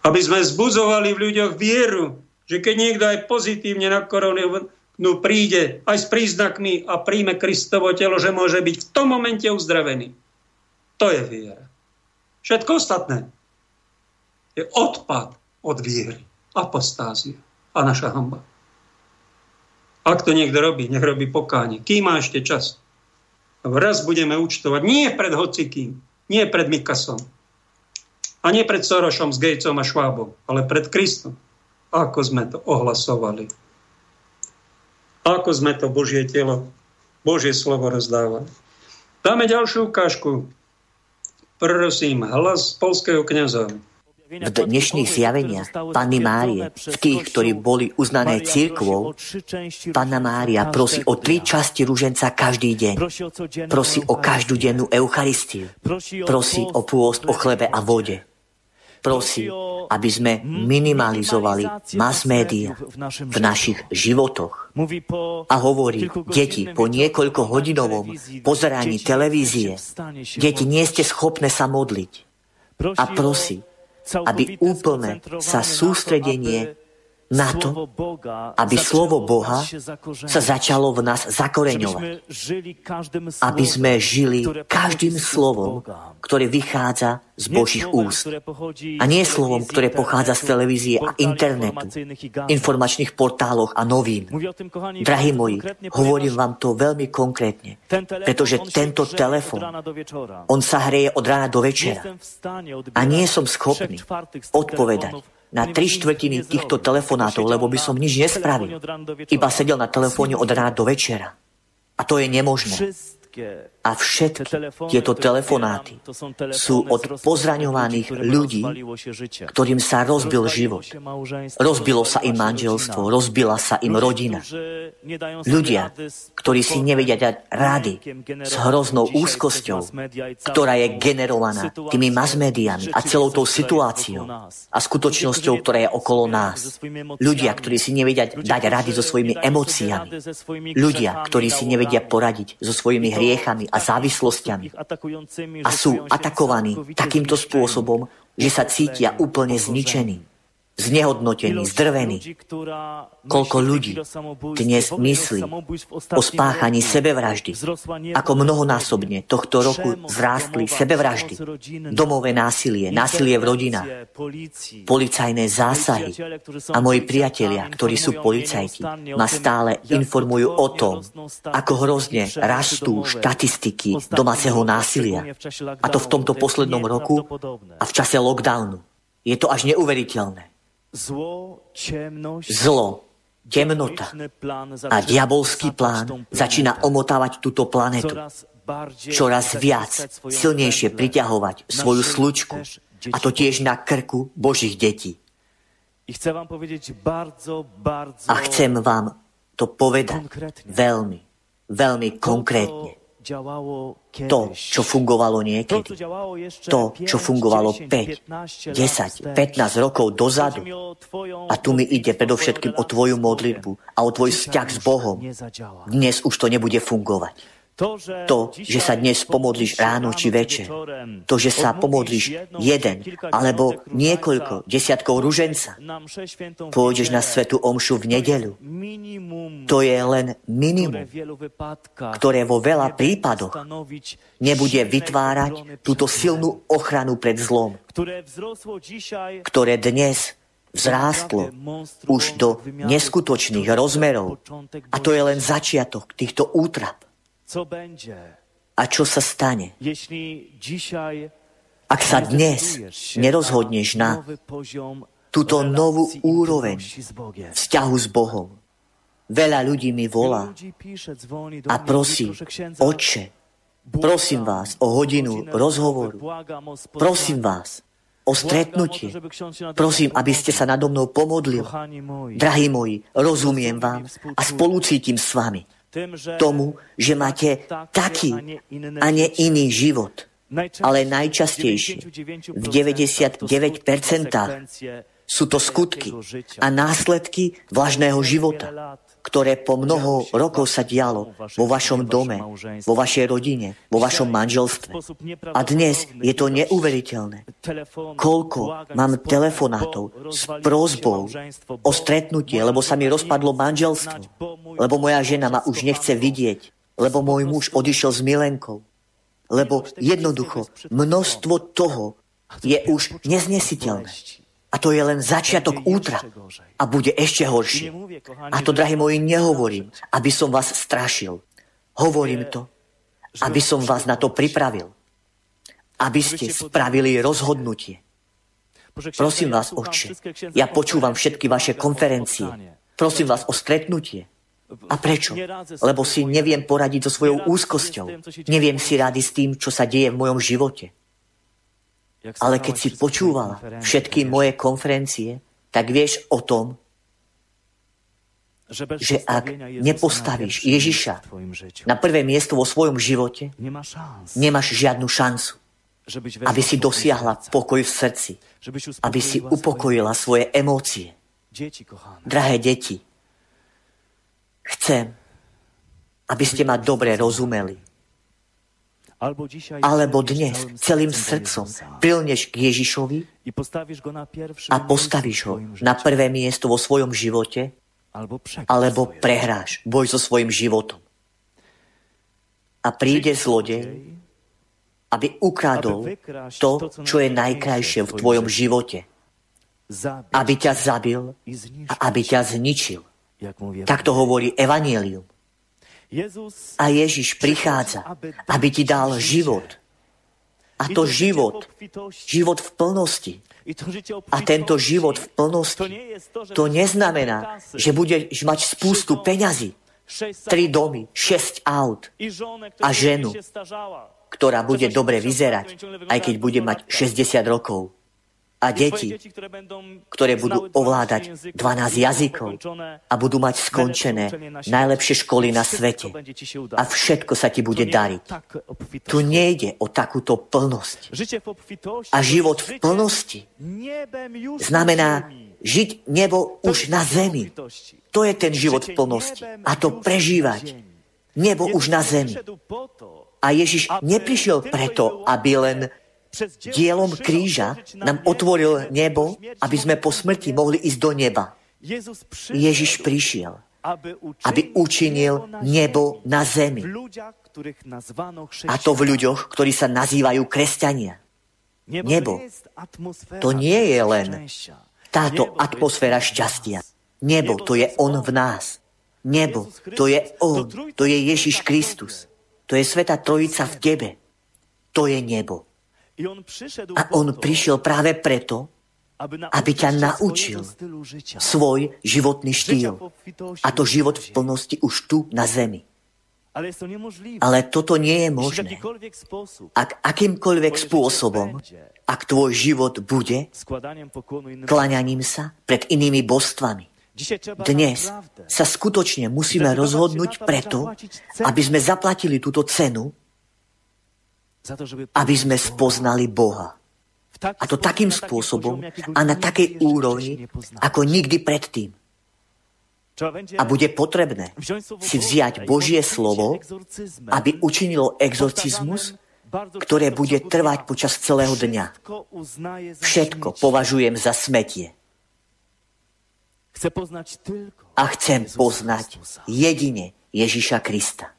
Aby sme zbudzovali v ľuďoch vieru, že keď niekto aj pozitívne na koronu príde aj s príznakmi a príjme Kristovo telo, že môže byť v tom momente uzdravený. To je viera. Všetko ostatné je odpad od viery. Apostázia a naša hanba. Ak to niekto robí, nech robí pokánie. Kým má ešte čas? Raz budeme účtovať. Nie pred hocikým, nie pred Mikasom a nie pred Sorosom s Gatesom a Schwabom, ale pred Kristom. Ako sme to ohlasovali. Ako sme to Božie telo, Božie slovo rozdávali. Dáme ďalšiu ukážku. Prosím, hlas poľského kňaza. v dnešných zjaveniach Panny Márie, v tých, ktorí boli uznané cirkvou, Panna Mária prosí o 3 časti ruženca každý deň. Prosí o každú dennú Eucharistiu. Prosí o pôst, o chlebe a vode. Prosí, aby sme minimalizovali mass média v našich životoch. A hovorí, deti, po niekoľkohodinovom pozeraní televízie, deti, nie ste schopné sa modliť. A prosí, aby úplne sa sústredenie na to, aby slovo Boha sa začalo v nás zakoreňovať. Aby sme žili každým slovom, ktoré vychádza z Božích úst. A nie slovom, ktoré pochádza z televízie a internetu, informačných portáloch a novín. Drahí moji, hovorím vám to veľmi konkrétne, pretože tento telefon, on sa hreje od rána do večera. A nie som schopný odpovedať na 3/4 týchto telefonátov, lebo by som nič nespravil. Iba sedel na telefóne od rána do večera. A to je nemožné. A všetky tieto telefonáty sú od pozraňovaných ľudí, ktorým sa rozbil život. Rozbilo sa im manželstvo, rozbila sa im rodina. Ľudia, ktorí si nevedia dať rady s hroznou úzkosťou, ktorá je generovaná tými masmédiami a celou tou situáciou a skutočnosťou, ktorá je okolo nás. Ľudia, ktorí si nevedia dať rady so svojimi emóciami. Ľudia, ktorí si nevedia poradiť so svojimi hriechami, riechami a závislosťami a sú atakovaní takýmto spôsobom, že sa cítia úplne zničení, znehodnotení, zdrvení. Koľko ľudí dnes myslí o spáchaní sebevraždy, ako mnohonásobne tohto roku vzrástli sebevraždy, domové násilie, násilie v rodinách, policajné zásahy. A moji priatelia, ktorí sú policajti, ma stále informujú o tom, ako hrozne rastú štatistiky domáceho násilia. A to v tomto poslednom roku a v čase lockdownu. Je to až neuveriteľné. Zlo, temnota a diabolský plán začína omotávať túto planetu. Čoraz viac, silnejšie priťahovať svoju slučku, a to tiež na krku Božích detí. A chcem vám to povedať veľmi, veľmi konkrétne. To, čo fungovalo niekedy, to, čo fungovalo 5, 10, 15 rokov dozadu, a tu mi ide predovšetkým o tvoju modlitbu a o tvoj vzťah s Bohom, dnes už to nebude fungovať. To, že sa dnes pomodlíš ráno či večer, to, že sa pomodlíš jeden alebo niekoľko desiatkov ruženca, pôjdeš na svätú omšu v nedeľu, to je len minimum, ktoré vo veľa prípadoch nebude vytvárať túto silnú ochranu pred zlom, ktoré dnes vzrástlo už do neskutočných rozmerov. A to je len začiatok týchto útrap. A čo sa stane, ak sa dnes nerozhodneš na túto novú úroveň vzťahu s Bohom? Veľa ľudí mi volá a prosí, Otče, prosím vás o hodinu rozhovoru, prosím vás o stretnutie. Prosím, aby ste sa nado mnou pomodlili. Drahí moji, rozumiem vám a spolucítim s vami. Tomu, že máte taký a nie iný život. Ale najčastejšie, v 99% sú to skutky a následky vlažného života, ktoré po mnoho rokov sa dialo vo vašom dome, vo vašej rodine, vo vašom manželstve. A dnes je to neuveriteľné. Koľko mám telefonátov s prosbou o stretnutie, lebo sa mi rozpadlo manželstvo, lebo moja žena ma už nechce vidieť, lebo môj muž odišiel s milenkou, lebo jednoducho množstvo toho je už neznesiteľné. A to je len začiatok útra a bude ešte horší. A to, drahí moji, nehovorím, aby som vás strašil. Hovorím to, aby som vás na to pripravil. Aby ste spravili rozhodnutie. Prosím vás, Otče, ja počúvam všetky vaše konferencie. Prosím vás o stretnutie. A prečo? Lebo si neviem poradiť so svojou úzkosťou. Neviem si rady s tým, čo sa deje v mojom živote. Ale keď si počúvala všetky moje konferencie, tak vieš o tom, že ak nepostavíš Ježiša na prvé miesto vo svojom živote, nemáš žiadnu šancu, aby si dosiahla pokoj v srdci, aby si upokojila svoje emócie. Drahé deti, chcem, aby ste ma dobre rozumeli. Alebo dnes celým srdcom prilneš k Ježišovi a postavíš ho na prvé miesto vo svojom živote, alebo prehráš boj so svojím životom. A príde zlodej, aby ukradol to, čo je najkrajšie v tvojom živote. Aby ťa zabil a aby ťa zničil. Tak to hovorí Evanjelium. A Ježiš prichádza, aby ti dal život. A to život v plnosti. A tento život v plnosti, to neznamená, že budeš mať spústu peňazí, 3 domy, 6 aut a ženu, ktorá bude dobre vyzerať, aj keď bude mať 60 rokov. A deti, ktoré budú ovládať 12 jazykov a budú mať skončené najlepšie školy na svete. A všetko sa ti bude dariť. Tu nejde o takúto plnosť. A život v plnosti znamená žiť nebo už na zemi. To je ten život v plnosti. A to prežívať. Nebo už na zemi. A Ježiš neprišiel preto, aby len dielom kríža nám otvoril nebo, aby sme po smrti mohli ísť do neba. Ježiš prišiel, aby učinil nebo na zemi. A to v ľuďoch, ktorí sa nazývajú kresťania. Nebo, to nie je len táto atmosféra šťastia. Nebo, to je On v nás. Nebo, to je On, to je Ježiš Kristus. To je Svätá Trojica v tebe. To je nebo. A on prišiel práve preto, aby ťa naučil svoj životný štýl. A to život v plnosti už tu na zemi. Ale toto nie je možné. Ak akýmkoľvek spôsobom, ak tvoj život bude klaňaním sa pred inými božstvami. Dnes sa skutočne musíme rozhodnúť preto, aby sme zaplatili túto cenu, aby sme spoznali Boha. A to takým spôsobom a na takej úrovni, ako nikdy predtým. A bude potrebné si vziať Božie slovo, aby učinilo exorcizmus, ktoré bude trvať počas celého dňa. Všetko považujem za smetie. A chcem poznať jedine Ježiša Krista,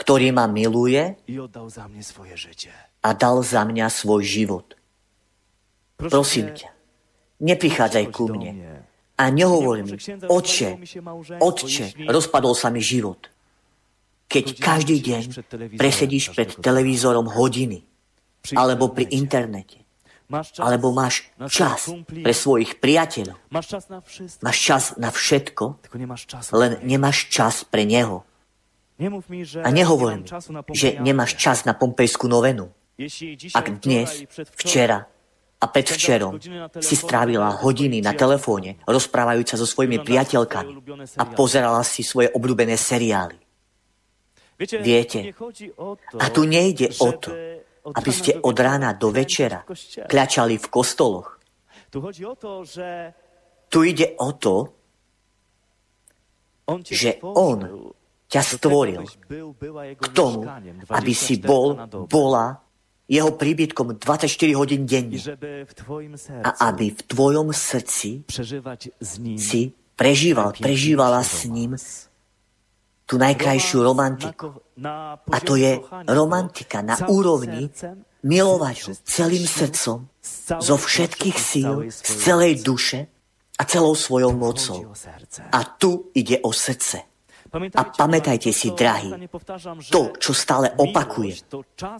ktorý ma miluje a dal za mňa svoj život. Prosím ťa, neprichádzaj ku mne a nehovor mi, Otče, rozpadol sa mi život. Keď každý deň presedíš pred televízorom hodiny, alebo pri internete, alebo máš čas pre svojich priateľov, máš čas na všetko, len nemáš čas pre Neho. A nehovorím, že nemáš čas na pompejskú novenu. Ak dnes, včera a predvčerom si strávila hodiny na telefóne, rozprávajúca so svojimi priateľkami a pozerala si svoje obľúbené seriály. Viete, a tu nejde o to, aby ste od rána do večera kľačali v kostoloch. Tu ide o to, že On ťa stvoril k tomu, aby si bola jeho príbytkom 24 hodín denne a aby v tvojom srdci si prežívala s ním tú najkrajšiu romantiku. A to je romantika na úrovni milovať ho celým srdcom, zo všetkých síl, z celej duše a celou svojou mocou. A tu ide o srdce. A pamätajte si, drahí, to, čo stále opakujem.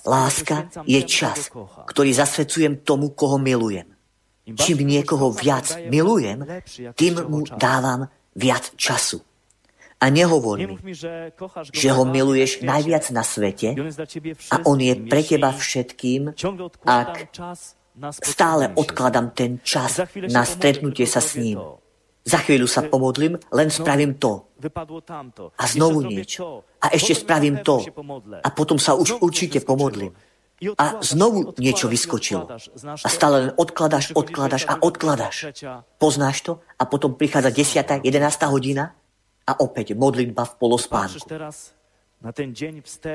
Láska je čas, ktorý zasvedcujem tomu, koho milujem. Čím niekoho viac milujem, tým mu dávam viac času. a nehovor mi, že ho miluješ najviac na svete a on je pre teba všetkým, ak stále odkladám ten čas na stretnutie sa s ním. Za chvíľu sa pomodlím, len spravím to. A znovu niečo. A ešte spravím to. A potom sa už určite pomodlím. A znovu niečo vyskočilo. A stále len odkladaš. Poznáš to? A potom prichádza 10., 11. hodina a opäť modlitba v polospánku.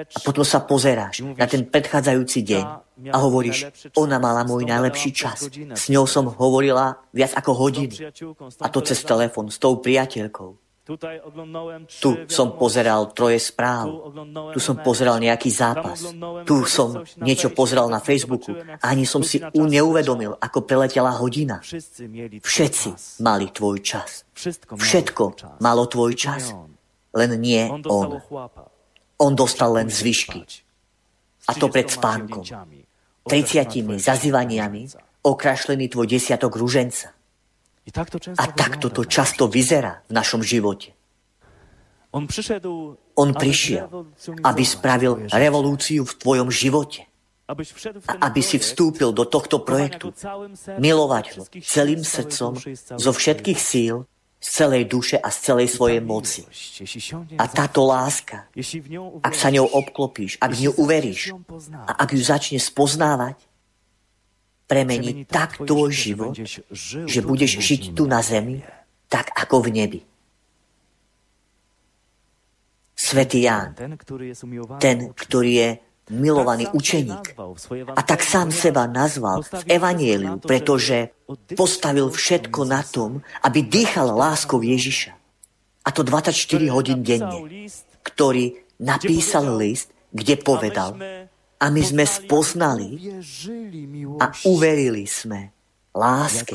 A potom sa pozeráš na ten predchádzajúci deň a hovoríš, ona mala môj najlepší čas. S ňou som hovorila viac ako hodiny. A to cez telefón s tou priateľkou. Tu som pozeral 3 správ. Tu som pozeral nejaký zápas. Tu som niečo pozeral na Facebooku. A ani som si neuvedomil, ako preletela hodina. Všetci mali tvoj čas. Všetko malo tvoj čas. Len nie on. On dostal len zvyšky. A to pred spánkom. 30 zazývaniami okrašlený tvoj desiatok ruženca. A takto to často vyzerá v našom živote. On prišiel, aby spravil revolúciu v tvojom živote. A aby si vstúpil do tohto projektu. Milovať ho celým srdcom, zo všetkých síl, z celej duše a z celej svojej moci. A táto láska, ak sa ňou obklopíš, ak ňu uveríš a ak ju začneš poznávať, premení tak tvoj život, že budeš žiť tu na zemi, tak ako v nebi. Svätý Ján, ten, ktorý je milovaný učeník, a tak sám seba nazval v Evanjeliu, pretože postavil všetko na tom, aby dýchal láskou Ježiša. A to 24 hodín denne, ktorý napísal list, kde povedal: a my sme spoznali a uverili sme láske,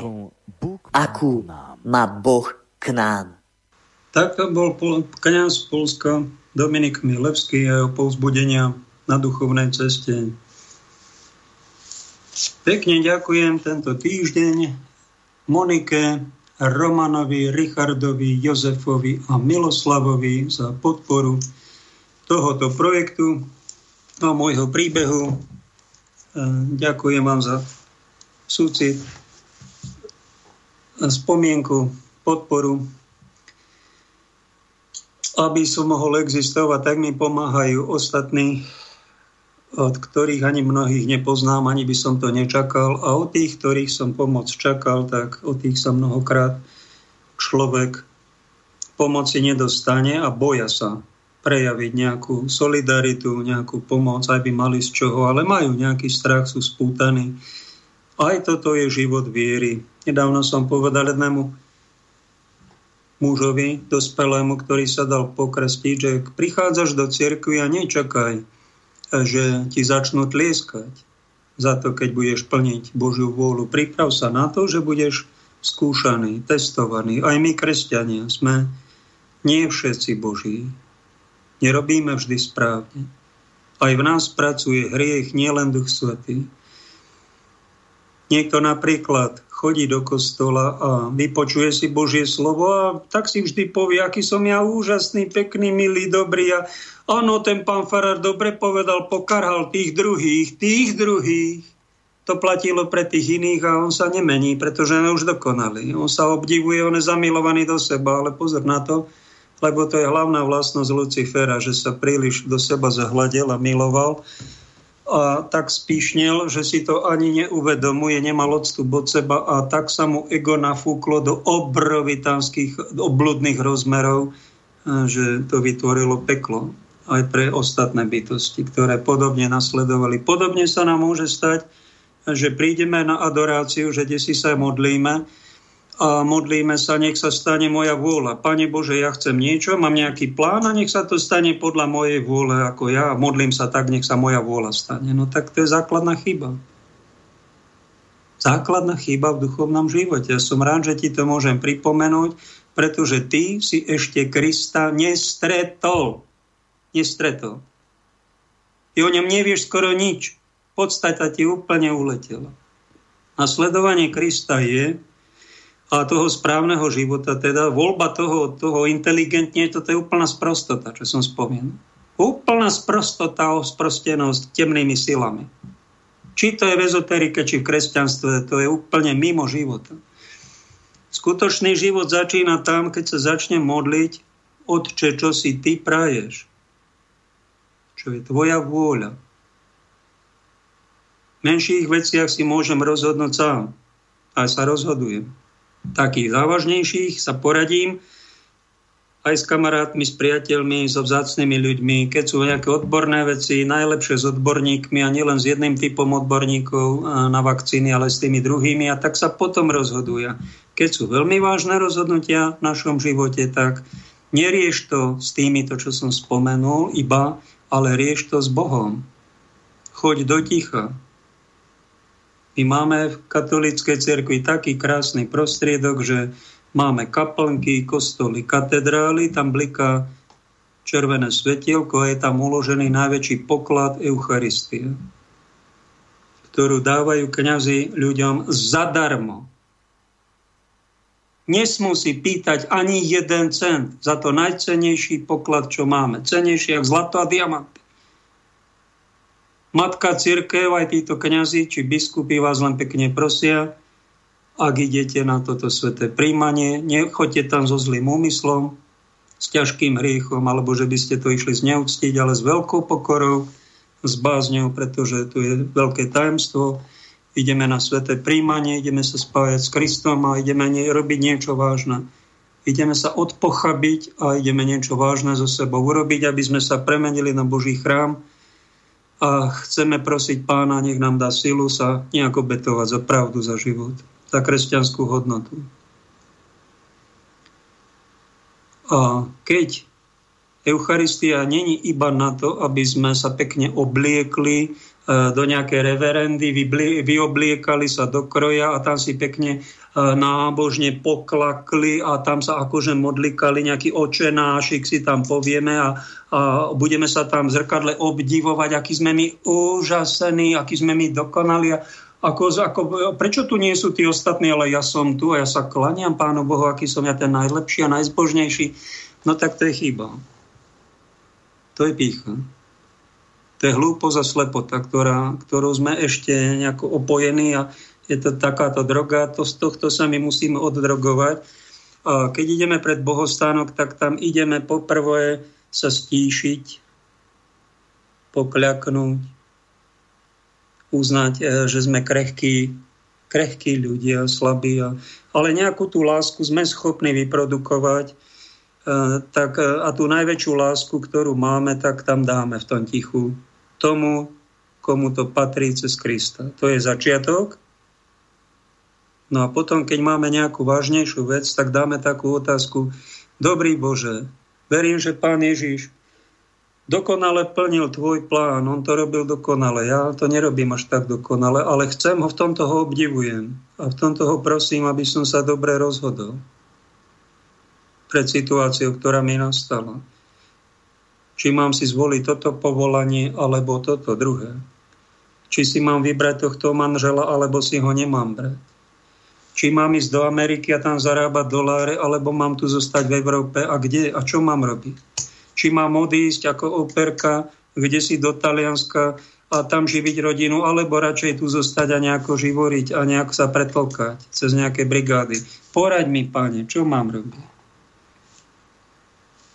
akú má Boh k nám. Tak to bol kňaz Poľska Dominik Milevský a jeho povzbudenia na duchovnej ceste. Pekne ďakujem tento týždeň Monike, Romanovi, Richardovi, Jozefovi a Miloslavovi za podporu tohoto projektu a môjho príbehu. Ďakujem vám za súcit, spomienku, podporu. Aby som mohol existovať, tak mi pomáhajú ostatní, od ktorých ani mnohých nepoznám, ani by som to nečakal. A od tých, ktorých som pomoc čakal, tak od tých sa mnohokrát človek pomoci nedostane a boja sa prejaviť nejakú solidaritu, nejakú pomoc, aj by mali z čoho, ale majú nejaký strach, sú spútaní. Aj toto je život viery. Nedávno som povedal jednému mužovi, dospelému, ktorý sa dal pokrstiť, že prichádzaš do cirkvi a nečakaj, že ti začnú tlieskať za to, keď budeš plniť Božiu vôľu. Priprav sa na to, že budeš skúšaný, testovaný. Aj my, kresťania, sme nie všetci Boží. Nerobíme vždy správne. Aj v nás pracuje hriech, nielen Duch Svätý. Niekto napríklad chodí do kostola a vypočuje si Božie slovo a tak si vždy povie, aký som ja úžasný, pekný, milý, dobrý. A áno, ten pán farár dobre povedal, pokarhal tých druhých. To platilo pre tých iných a on sa nemení, pretože on už dokonalý. On sa obdivuje, on je zamilovaný do seba, ale pozor na to, lebo to je hlavná vlastnosť Lucifera, že sa príliš do seba zahľadil a miloval a tak spíšnil, že si to ani neuvedomuje, nemal odstup od seba a tak sa mu ego nafúklo do obrovitánskych obludných rozmerov, že to vytvorilo peklo aj pre ostatné bytosti, ktoré podobne nasledovali. Podobne sa nám môže stať, že prídeme na adoráciu, že desi sa modlíme, a modlíme sa, nech sa stane moja vôľa. Pane Bože, ja chcem niečo, mám nejaký plán a nech sa to stane podľa mojej vôle, ako ja. Modlím sa tak, nech sa moja vôľa stane. No tak to je základná chyba. Základná chyba v duchovnom živote. Ja som rád, že ti to môžem pripomenúť, pretože ty si ešte Krista nestretol. Nestretol. Ty o ňom nevieš skoro nič. Podstata ti úplne uletela. Nasledovanie Krista je, a toho správneho života, teda voľba toho inteligentne, toto je úplná sprostota, čo som spomenul. Úplná sprostota, osprostenosť temnými silami. Či to je v ezoterike, či v kresťanstve, to je úplne mimo života. Skutočný život začína tam, keď sa začne modliť: Otče, čo si ty praješ? Čo je tvoja vôľa? V menších veciach si môžem rozhodnúť sám. Aj sa rozhodujem. Takých závažnejších sa poradím aj s kamarátmi, s priateľmi, so vzácnymi ľuďmi. Keď sú nejaké odborné veci, najlepšie s odborníkmi, a nielen s jedným typom odborníkov na vakcíny, ale s tými druhými, a tak sa potom rozhoduje. Keď sú veľmi vážne rozhodnutia v našom živote, tak nerieš to s týmito, čo som spomenul, ale rieš to s Bohom. Choď do ticha. My máme v katolíckej cirkvi taký krásny prostriedok, že máme kaplnky, kostoly, katedrály, tam bliká červené svetielko a je tam uložený najväčší poklad Eucharistie, ktorú dávajú kňazi ľuďom zadarmo. Nesmú si pýtať ani jeden cent za to najcennejší poklad, čo máme. Cennejší ako zlato a diamanty. Matka cirkev, aj títo kňazi či biskupy vás len pekne prosia, ak idete na toto sväté príjmanie, nechoďte tam so zlým úmyslom, s ťažkým hriechom, alebo že by ste to išli zneúctiť, ale s veľkou pokorou, s bázňou, pretože tu je veľké tajomstvo. Ideme na sväté príjmanie, ideme sa spájať s Kristom a ideme robiť niečo vážne. Ideme sa odpochabiť a ideme niečo vážne so sebou urobiť, aby sme sa premenili na Boží chrám, a chceme prosiť Pána, nech nám dá silu sa nejak obetovať za pravdu, za život, za kresťanskú hodnotu. A keď Eucharistia není iba na to, aby sme sa pekne obliekli do nejakej reverendy, vyobliekali sa do kroja a tam si pekne nábožne poklakli a tam sa akože modlikali, nejaký očenášik si tam povieme a budeme sa tam v zrkadle obdivovať, aký sme my úžasení, aký sme my dokonali. Ako, prečo tu nie sú tí ostatní, ale ja som tu a ja sa klaniam Pánu Bohu, aký som ja ten najlepší a najzbožnejší. No tak to je chyba. To je pýcha. To je hlúposť a slepota, ktorou sme ešte nejako opojení, a je to takáto droga. Z tohto sa my musíme oddrogovať. A keď ideme pred bohostánok, tak tam ideme poprvé sa stíšiť, pokľaknúť, uznať, že sme krehkí ľudia, slabí. Ale nejakú tú lásku sme schopní vyprodukovať. Tak, a tú najväčšiu lásku, ktorú máme, tak tam dáme v tom tichu tomu, komu to patrí, cez Krista. To je začiatok. No a potom, keď máme nejakú vážnejšiu vec, tak dáme takú otázku: Dobrý Bože, verím, že Pán Ježiš dokonale plnil tvoj plán, on to robil dokonale, ja to nerobím až tak dokonale, ale chcem ho, v tomto ho obdivujem a v tomto ho prosím, aby som sa dobre rozhodol pred situáciou, ktorá mi nastala. Či mám si zvoliť toto povolanie, alebo toto druhé. Či si mám vybrať tohto manžela, alebo si ho nemám brať. Či mám ísť do Ameriky a tam zarábať doláre, alebo mám tu zostať v Európe, a kde a čo mám robiť. Či mám odísť ako operka, kde si do Talianska a tam živiť rodinu, alebo radšej tu zostať a nejako živoriť a nejako sa pretlkať cez nejaké brigády. Poraď mi, Pane, čo mám robiť.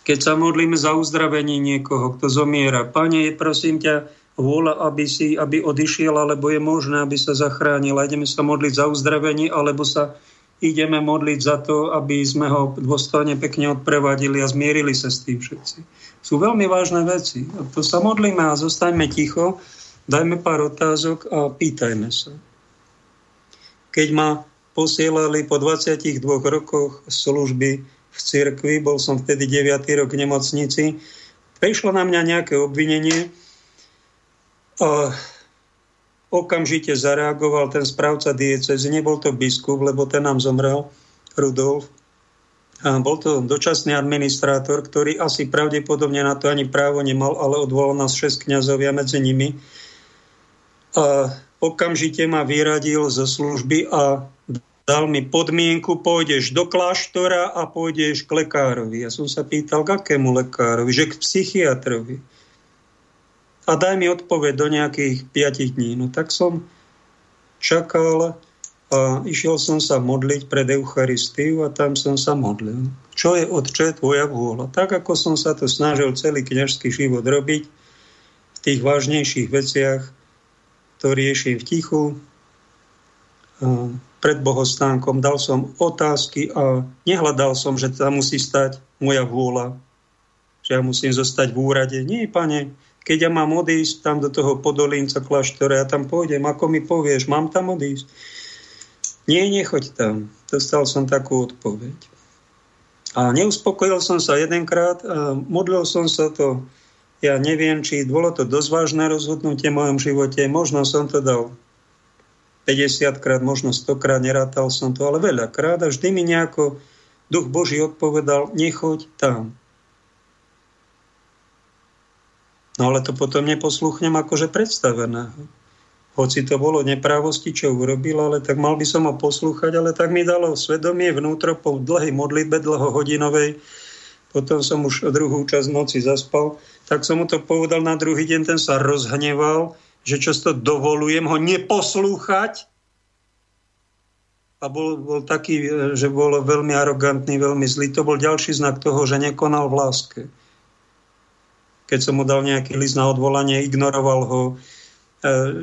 Keď sa modlíme za uzdravenie niekoho, kto zomiera: Pane, prosím ťa, vôľa, aby odišiel, alebo je možné, aby sa zachránil. A ideme sa modliť za uzdravenie, alebo sa ideme modliť za to, aby sme ho dôstojne pekne odprevadili a zmierili sa s tým všetci. Sú veľmi vážne veci. A to sa modlíme a zostaňme ticho, dajme pár otázok a pýtajme sa. Keď ma posielali po 22 rokoch služby v cirkvi, bol som vtedy 9. rok v nemocnici, prišlo na mňa nejaké obvinenie a okamžite zareagoval ten správca diecézy, nebol to biskup, lebo ten nám zomrel, Rudolf, a bol to dočasný administrátor, ktorý asi pravdepodobne na to ani právo nemal, ale odvolal nás 6 kňazov, ja medzi nimi, a okamžite ma vyradil zo služby a Dal mi podmienku, pôjdeš do kláštora a pôjdeš k lekárovi. Ja som sa pýtal, k akému lekárovi? Že k psychiatrovi. A daj mi odpoveď do nejakých 5 dní. No tak som čakal a išiel som sa modliť pred Eucharistiu a tam som sa modlil. Čo je Otče, tvoja vôľa? Tak ako som sa to snažil celý kňazský život robiť, v tých vážnejších veciach to riešim v tichu, pred bohostánkom, dal som otázky a nehľadal som, že tam musí stať moja vôľa, že ja musím zostať v úrade. Nie, pane, keď ja mám odísť tam do toho Podolínca kláštora, ja tam pôjdem, ako mi povieš, mám tam odísť? Nie, nechoď tam. Dostal som takú odpoveď. A neuspokojil som sa jedenkrát, modlil som sa to, ja neviem, či bolo to dosť vážne rozhodnutie v mojom živote, možno som to dal 50 krát, možno 100 krát, nerátal som to, ale veľakrát a vždy mi nejako Duch Boží odpovedal, nechoď tam. No ale to potom neposluchnem akože predstaveného. Hoci to bolo neprávosti, čo urobil, ale tak mal by som ho poslúchať, ale tak mi dalo svedomie vnútro po dlhej modlitbe, dlhohodinovej, potom som už druhú časť noci zaspal, tak som mu to povedal na druhý deň, ten sa rozhneval, že často dovolujem ho neposlúchať. A bol taký, že bol veľmi arogantný, veľmi zlý. To bol ďalší znak toho, že nekonal v láske. Keď som mu dal nejaký list na odvolanie, ignoroval ho,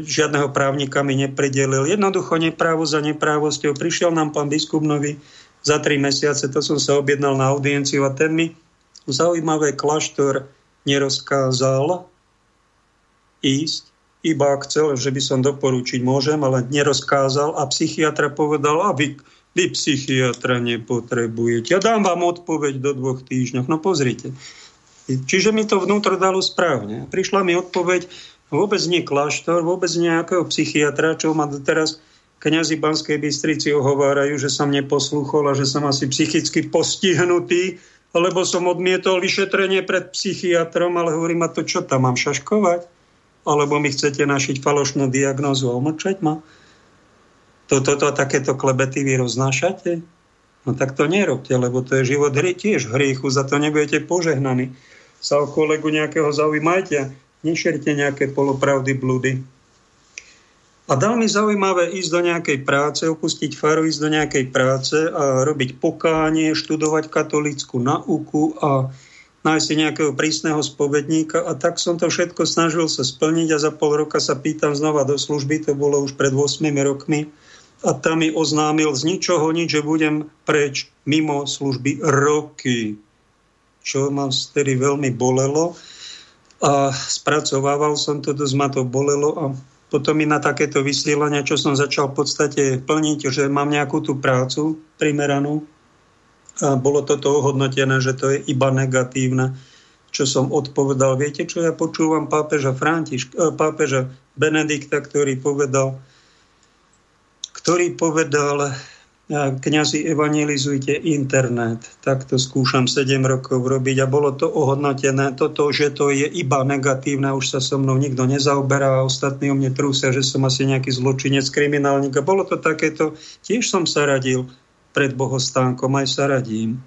žiadneho právnika mi nepredelil. Jednoducho neprávo za neprávosťou. Prišiel nám pán biskup nový za 3 mesiace, to som sa objednal na audienciu a ten mi zaujímavé kláštor nerozkázal ísť. Iba chcel, že by som doporučiť môžem, ale nerozkázal a psychiatra povedal, a vy psychiatra nepotrebujete. Ja dám vám odpoveď do 2 týždňoch. No pozrite. Čiže mi to vnútro dalo správne. Prišla mi odpoveď, vôbec nie kláštor, vôbec nejakého psychiatra, čo ma doteraz kňazi Banskej Bystrici ohovárajú, že som neposlúchol a že som asi psychicky postihnutý, lebo som odmietol vyšetrenie pred psychiatrom, ale hovorím, a to čo tam mám šaškovať? Alebo mi chcete našiť falošnú diagnózu a omlčať ma? Toto a takéto klebety vy roznášate? No tak to nerobte, lebo to je život tiež hriechu, za to nebudete požehnaní. Sa o kolegu nejakého zaujímajte a nešerte nejaké polopravdy, blúdy. A dal mi zaujímavé ísť do nejakej práce, opustiť faru, ísť do nejakej práce a robiť pokánie, študovať katolícku nauku a nájsť si nejakého prísneho spovedníka a tak som to všetko snažil sa splniť a za 0,5 roka sa pýtam znova do služby, to bolo už pred 8 rokmi a tam mi oznámil z ničoho nič, že budem preč mimo služby roky, čo ma vtedy veľmi bolelo a spracovával som to, dosť ma to bolelo a potom mi na takéto vysielania, čo som začal v podstate plniť, že mám nejakú tú prácu primeranú, a bolo toto ohodnotené, že to je iba negatívne, čo som odpovedal. Viete, čo ja počúvam pápeža Benedikta, ktorý povedal, kňazi, evangelizujte internet. Tak to skúšam 7 rokov robiť a bolo to ohodnotené. Toto, že to je iba negatívne, už sa so mnou nikto nezaoberá a ostatní o mne trúsia, že som asi nejaký zločinec, kriminálnik. A bolo to takéto, tiež som sa radil pred bohostánkom, aj sa radím,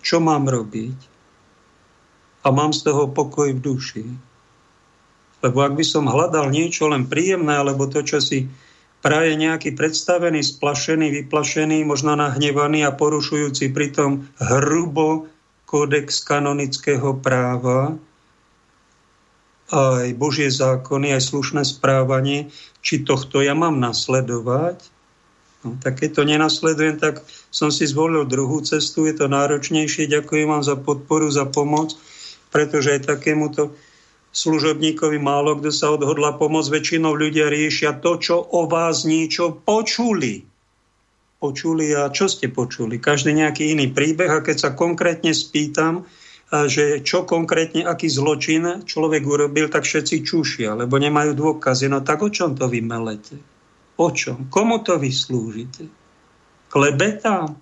čo mám robiť. A mám z toho pokoj v duši. Lebo ak by som hľadal niečo len príjemné, alebo to, čo si praje nejaký predstavený, splašený, vyplašený, možno nahnevaný a porušujúci pritom hrubo kódex kanonického práva, aj Božie zákony, aj slušné správanie, či tohto ja mám nasledovať, no, tak keď to nenasledujem, tak som si zvolil druhú cestu, je to náročnejšie. Ďakujem vám za podporu, za pomoc, pretože aj takémuto služobníkovi málo kto sa odhodla pomôcť. Väčšinou ľudia riešia to, čo o vás niečo počuli. Počuli a čo ste počuli? Každý nejaký iný príbeh a keď sa konkrétne spýtam, že čo konkrétne, aký zločin človek urobil, tak všetci čušia, lebo nemajú dôkazy. No tak o čom to vy melete? O čom? Komu to vy slúžite? Klebetám?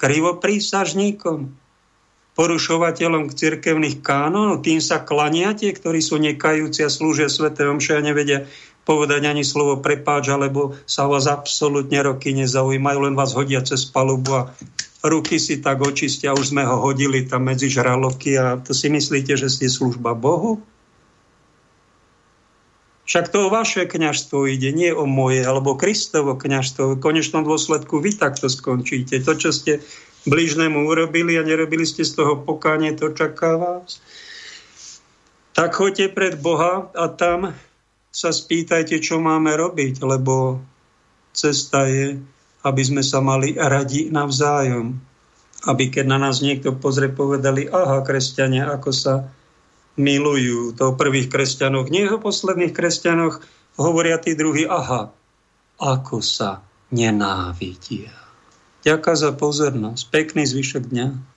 Krivoprísažníkom? Porušovateľom cirkevných kánonov? Tým sa klaniate, ktorí sú nekajúci a slúžia svätej omše a nevedia povedať ani slovo prepáč, alebo sa vás absolútne roky nezaujímajú, len vás hodia cez palubu a ruky si tak očistia, už sme ho hodili tam medzi žraloky a to si myslíte, že ste služba Bohu? Však to o vaše kňažstvo ide, nie o moje, alebo Kristovo kňažstvo. V konečnom dôsledku vy takto skončíte. To, čo ste blížnemu urobili a nerobili ste z toho pokánie, to čaká vás. Tak choďte pred Boha a tam sa spýtajte, čo máme robiť, lebo cesta je, aby sme sa mali radi navzájom. Aby keď na nás niekto pozrie, povedali, aha, kresťania, ako sa milujú. To o prvých kresťanoch, nie o posledných kresťanoch, hovoria tí druhí, aha, ako sa nenávidia. Ďakujem za pozornosť. Pekný zvyšok dňa.